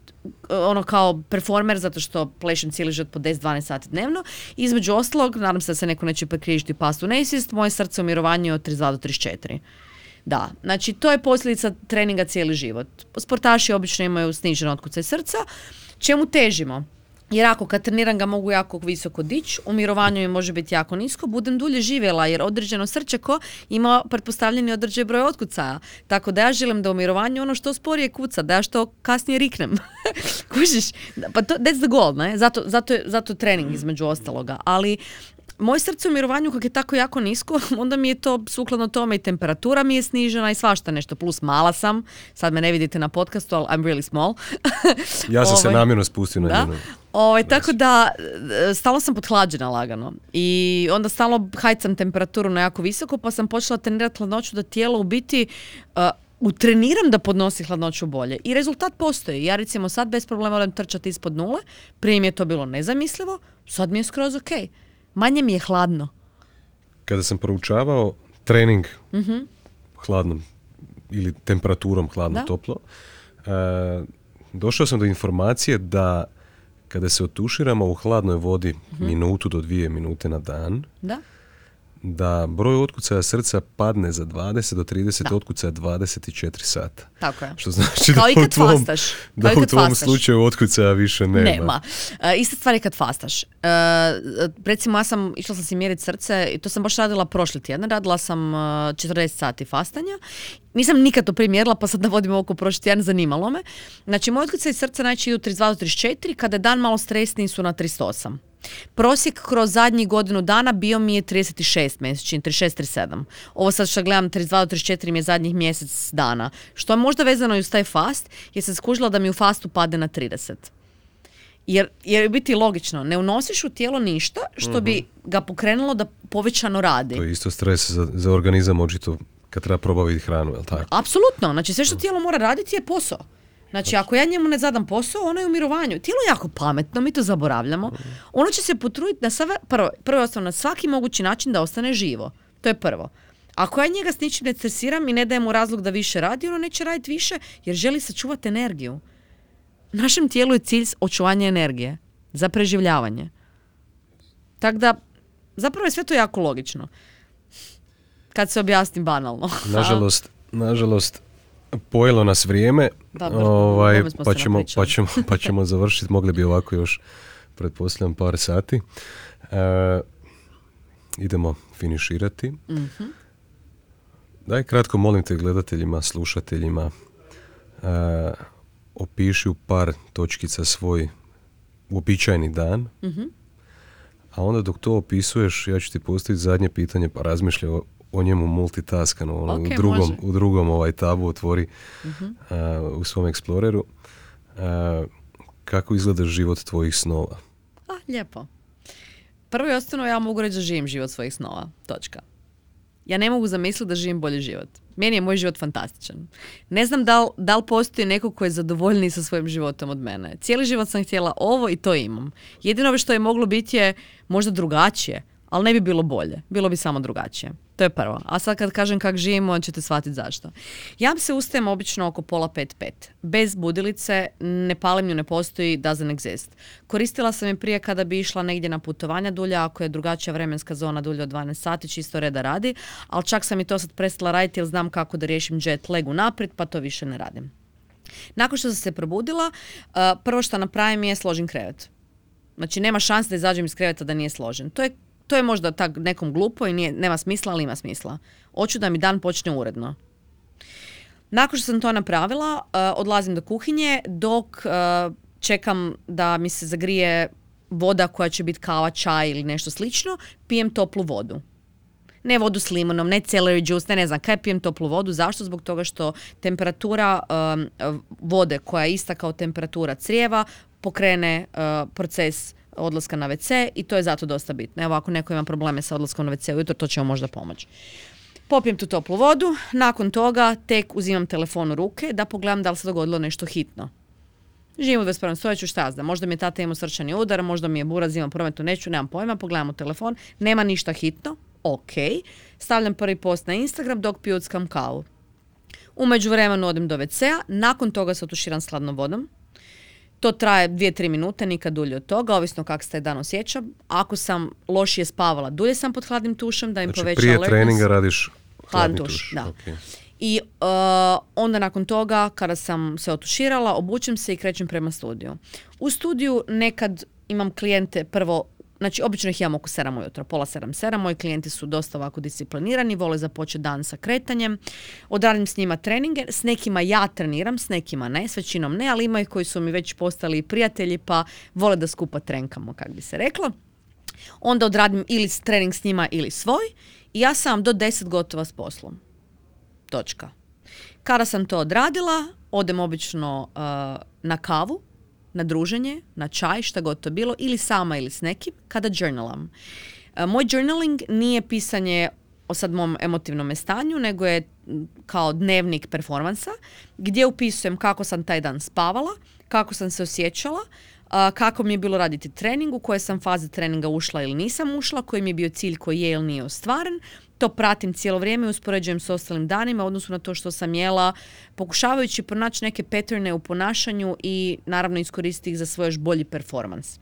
kao performer zato što plešem cijeli život po 10-12 sati dnevno. Između ostalog, nadam se da se neko neće prekrižiti pastu nesvijest, moje srce u mirovanju od 32 do 34. Da, znači to je posljedica treninga cijeli život. Sportaši obično imaju snižen otkucaj srca. Čemu težimo? Jer ako kad treniram ga mogu jako visoko dići, u mirovanju je može biti jako nisko, budem dulje živjela jer određeno srčeko ima pretpostavljeni određen broj otkucaja. Tako da ja želim da u mirovanju ono što sporije kuca, da ja što kasnije riknem. Kužiš? Pa to, that's the goal, ne? Zato trening između ostaloga. Ali moje srce u mirovanju kako je tako jako nisko, onda mi je to sukladno tome i temperatura mi je snižena i svašta nešto. Plus mala sam, sad me ne vidite na podcastu, ali I'm really small. Ja sam se namjerno spustio na jednu. Tako da stalno sam pothlađena lagano i onda stalno hajcam temperaturu na jako visoko pa sam počela trenirati hladnoću da tijelo u biti utreniram da podnosi hladnoću bolje i rezultat postoji. Ja recimo sad bez problema odem trčati ispod 0, prije mi je to bilo nezamislivo, sad mi je skroz ok. Manje mi je hladno. Kada sam proučavao trening hladnom ili temperaturom hladno-toplo, došao sam do informacije da kada se otuširamo u hladnoj vodi minutu do 2 minute na dan, da broj otkucaja srca padne za 20 do 30 otkucaja 24 sata. Tako je. Što znači da u tvom slučaju otkucaja više nema. Ista stvar je kad fastaš. Recimo, išla sam si mjeriti srce i to sam baš radila prošli tjedan. Radila sam 40 sati fastanja. Nisam nikad to primjerila, pa sad navodim oko prošli tjedan, zanimalo me. Znači, moj otkucaj srca najčešće idu 32 do 34, kada je dan malo stresniji su na 38. Prosjek kroz zadnjih godinu dana bio mi je 36 mjesečin, 36-37. Ovo sad što gledam 32 do 34 mi je zadnjih mjesec dana. Što je možda vezano i uz taj fast, jer sam skužila da mi u fastu pade na 30. Jer je biti logično, ne unosiš u tijelo ništa što bi ga pokrenulo da povećano radi. To je isto stres za organizam, očito kad treba probaviti hranu, je li tako? Apsolutno, znači sve što tijelo mora raditi je posao. Znači, ako ja njemu ne zadam posao, ono je u mirovanju. Tijelo je jako pametno, mi to zaboravljamo. Ono će se potruditi prvo osnovno, na svaki mogući način da ostane živo. To je prvo. Ako ja njega s ničim ne stresiram i ne dajem mu razlog da više radi, ono neće raditi više jer želi sačuvati energiju. Našem tijelu je cilj očuvanje energije za preživljavanje. Tako da, zapravo je sve to jako logično. Kad se objasnim banalno. Nažalost, pojelo nas vrijeme, pa ćemo završiti, mogli bi ovako još, pretpostavljam, par sati. Idemo finiširati. Daj kratko, molim te, gledateljima, slušateljima, opiši u par točkica svoj uobičajeni dan, a onda dok to opisuješ, ja ću ti postaviti zadnje pitanje, pa razmišljaj o njemu multitaskano, u drugom tabu otvori u svom Exploreru. Kako izgleda život tvojih snova? Lijepo. Prvo i osnovno, ja mogu reći da živim život svojih snova. Točka. Ja ne mogu zamisliti da živim bolji život. Meni je moj život fantastičan. Ne znam da li postoji neko koji je zadovoljniji sa svojim životom od mene. Cijeli život sam htjela ovo i to imam. Jedino što je moglo biti je možda drugačije, ali ne bi bilo bolje. Bilo bi samo drugačije. To je prvo. A sad kad kažem kako živimo, ćete shvatiti zašto. Ja se ustajem obično oko 4:30. Bez budilice, ne palim nju, ne postoji, doesn't exist. Koristila sam je prije kada bi išla negdje na putovanja dulje, ako je drugačija vremenska zona dulje od 12 sati, čisto reda radi, ali čak sam i to sad prestala raditi jer znam kako da riješim jet lag unaprijed, pa to više ne radim. Nakon što sam se probudila, prvo što napravim je složim krevet. Znači, nema šanse da izađem iz kreveta da nije složen. To je To je možda tak nekom glupo i nema smisla, ali ima smisla. Hoću da mi dan počne uredno. Nakon što sam to napravila, odlazim do kuhinje dok čekam da mi se zagrije voda koja će biti kava, čaj ili nešto slično. Pijem toplu vodu. Ne vodu s limunom, ne celery juice, ne znam kaj, pijem toplu vodu. Zašto? Zbog toga što temperatura vode koja je ista kao temperatura crijeva pokrene proces odlaska na WC i to je zato dosta bitno. Evo, ako neko ima probleme sa odlaskom na WC ujutro, to će vam možda pomoći. Popijem tu toplu vodu, nakon toga tek uzimam telefon u ruke da pogledam da li se dogodilo nešto hitno. Živim u 21. stoljeću, šta ja znam, možda mi je tata imao srčani udar, možda mi je buraz, imam prometnu neću, nemam pojma, pogledam u telefon, nema ništa hitno, ok. Stavljam prvi post na Instagram dok pijuckam kavu. U međuvremenu odem do WC-a, nakon toga se otuširam sladnom vodom. To traje 2-3 minute, nikad dulje od toga, ovisno kako se taj dan osjećam. Ako sam lošije spavala, dulje sam pod hladnim tušem, da im znači, poveća alertnost. Prije treninga radiš hladni tuš. Da. Okay. I onda nakon toga, kada sam se otuširala, obučem se i krećem prema studiju. U studiju nekad imam klijente prvo, znači obično ih imam oko 7 ujutro, pola 7. Moji klijenti su dosta ovako disciplinirani, vole započeti dan sa kretanjem. Odradim s njima treninge, s nekima ja treniram, s nekima ne, s većinom ne, ali ima ih koji su mi već postali prijatelji pa vole da skupa trenkamo, kako bi se reklo. Onda odradim ili trening s njima ili svoj i ja sam do 10 gotova s poslom. Točka. Kada sam to odradila, odem obično na kavu, na druženje, na čaj, šta god to bilo, ili sama ili s nekim, kada journalam. Moj journaling nije pisanje o sad mom emotivnom stanju, nego je kao dnevnik performansa, gdje upisujem kako sam taj dan spavala, kako sam se osjećala, kako mi je bilo raditi trening, u koje sam faze treninga ušla ili nisam ušla, koji mi je bio cilj koji je ili nije ostvaren. To pratim cijelo vrijeme i uspoređujem s ostalim danima u odnosu na to što sam jela, pokušavajući pronaći neke paterne u ponašanju i naravno iskoristiti ih za svoj još bolji performans.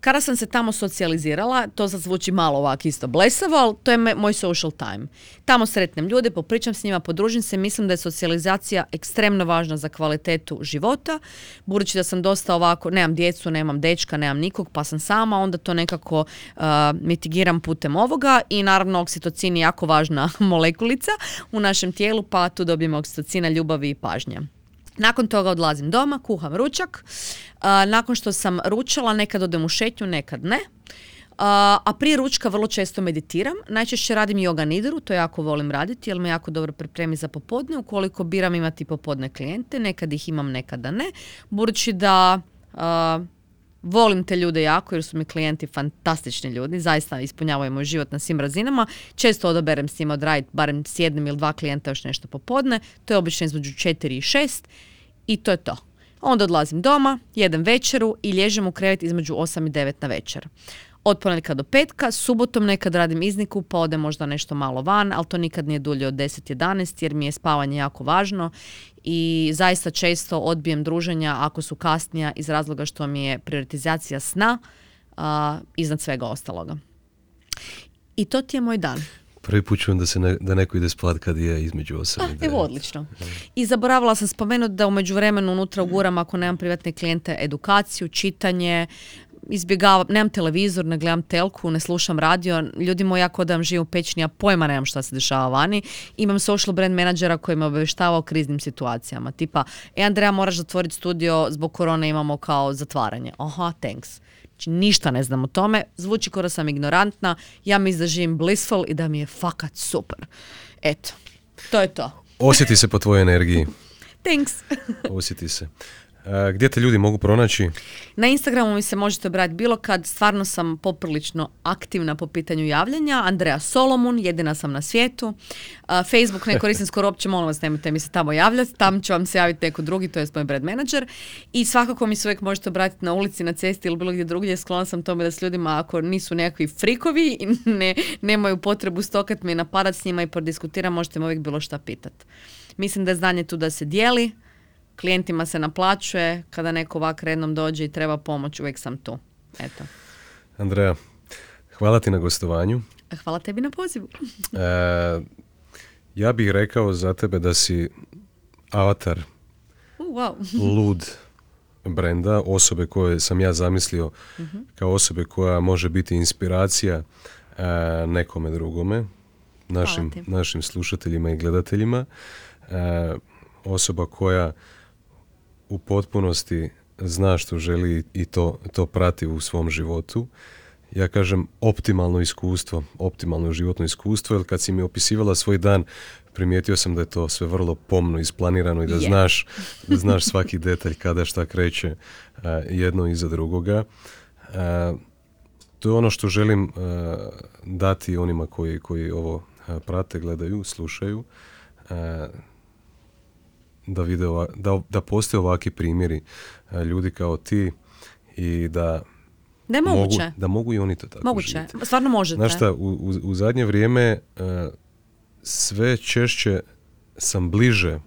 Kada sam se tamo socijalizirala, to sad zvuči malo ovako isto blesavo, ali to je moj social time. Tamo sretnem ljude, popričam s njima, podružim se, mislim da je socijalizacija ekstremno važna za kvalitetu života. Budući da sam dosta ovako, nemam djecu, nemam dečka, nemam nikog, pa sam sama, onda to nekako mitigiram putem ovoga i naravno oksitocin je jako važna molekulica u našem tijelu, pa tu dobijemo oksitocina ljubavi i pažnje. Nakon toga odlazim doma, kuham ručak. Nakon što sam ručala, nekad odem u šetnju, nekad ne. A prije ručka vrlo često meditiram. Najčešće radim yoga nidru, to jako volim raditi jer me jako dobro pripremi za popodne. Ukoliko biram imati popodne klijente, nekad ih imam, nekada ne. Budući da volim te ljude jako jer su mi klijenti fantastični ljudi, zaista ispunjavaju moj život na svim razinama. Često odaberem s njima odraditi barem s jednim ili dva klijenta još nešto popodne. To je obično između 4 i 6 i to je to. Onda odlazim doma, jedem večeru i lježem u krevet između 8 i 9 na večer. Od ponedjeljka do petka, subotom nekad radim izniku pa ode možda nešto malo van, ali to nikad nije dulje od 10-11 jer mi je spavanje jako važno i zaista često odbijem druženja ako su kasnija iz razloga što mi je prioritizacija sna iznad svega ostaloga. I to ti je moj dan. Prvi put čujem da neko ide spad kad je između 8 i 9. Evo, odlično. I zaboravila sam spomenuti da u međuvremenu unutra uguram ako nemam privatne klijente edukaciju, čitanje, izbjegavam, nemam televizor, ne gledam telku, ne slušam radio, ljudi moji, ja kodam živim u pećini, ja pojma nemam šta se dešava vani. Imam social brand menadžera koji me obavještava o kriznim situacijama, tipa, Andrea, moraš zatvoriti studio, zbog korone imamo kao zatvaranje. Aha, thanks. Znači, ništa ne znam o tome, zvuči kao da sam ignorantna, ja mislim da živim blissful i da mi je fakat super. Eto, to je to. Osjeti se po tvojoj energiji. Thanks. Osjeti se. Gdje te ljudi mogu pronaći? Na Instagramu mi se možete obratiti bilo kad, stvarno sam poprilično aktivna po pitanju javljanja. Andrea Solomon, jedina sam na svijetu. Facebook ne koristim skoro uopće, molim vas nemojte mi se tamo javljati, tam će vam se javiti neko drugi, to je moj brand manager. I svakako mi se uvijek možete obratiti na ulici, na cesti ili bilo gdje drugdje. Sklona sam tome da s ljudima ako nisu nekakvi frikovi i nemaju potrebu stokat mi napadat s njima i prodiskutirati, možete mi uvijek bilo šta pitati. Mislim da je znanje tu da se dijeli. Klijentima se naplaćuje, kada neko ovak rednom dođe i treba pomoć, uvijek sam tu. Eto. Andrea, hvala ti na gostovanju. Hvala tebi na pozivu. Ja bih rekao za tebe da si avatar. Lud brenda, osobe koje sam ja zamislio kao osobe koja može biti inspiracija nekome drugome, našim slušateljima i gledateljima. Osoba koja u potpunosti zna što želi i to prati u svom životu. Ja kažem optimalno životno iskustvo, jer kad si mi opisivala svoj dan, primijetio sam da je to sve vrlo pomno isplanirano i da znaš svaki detalj kada šta kreće jedno iza drugoga. To je ono što želim dati onima koji ovo prate, gledaju, slušaju, da postoje ovakvi primjeri ljudi kao ti i da je moguće. Da mogu i oni to tako živjeti. Stvarno možete. Znaš šta, u zadnje vrijeme sve češće sam bliže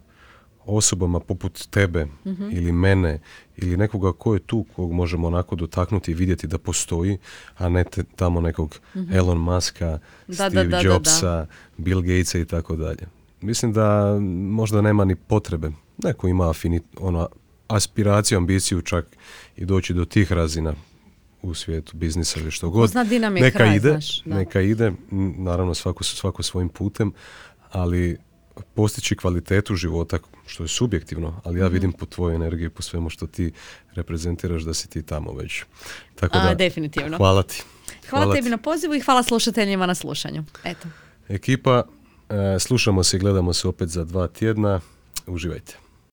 osobama poput tebe ili mene ili nekoga ko je tu, kog možemo onako dotaknuti i vidjeti da postoji, a ne tamo nekog Elon Muska, Steve Jobsa, Bill Gatesa i tako dalje. Mislim da možda nema ni potrebe. Neko ima aspiraciju, ambiciju čak i doći do tih razina u svijetu biznisa ili što god. Zna dinamik neka ide, naravno svako svojim putem, ali postići kvalitetu života, što je subjektivno, ali ja vidim po tvojoj energiji, po svemu što ti reprezentiraš, da si ti tamo već. Tako da, definitivno. Hvala ti. Hvala tebi na pozivu i hvala slušateljima na slušanju. Eto. Ekipa, slušamo se i gledamo se opet za 2 tjedna. Uživajte.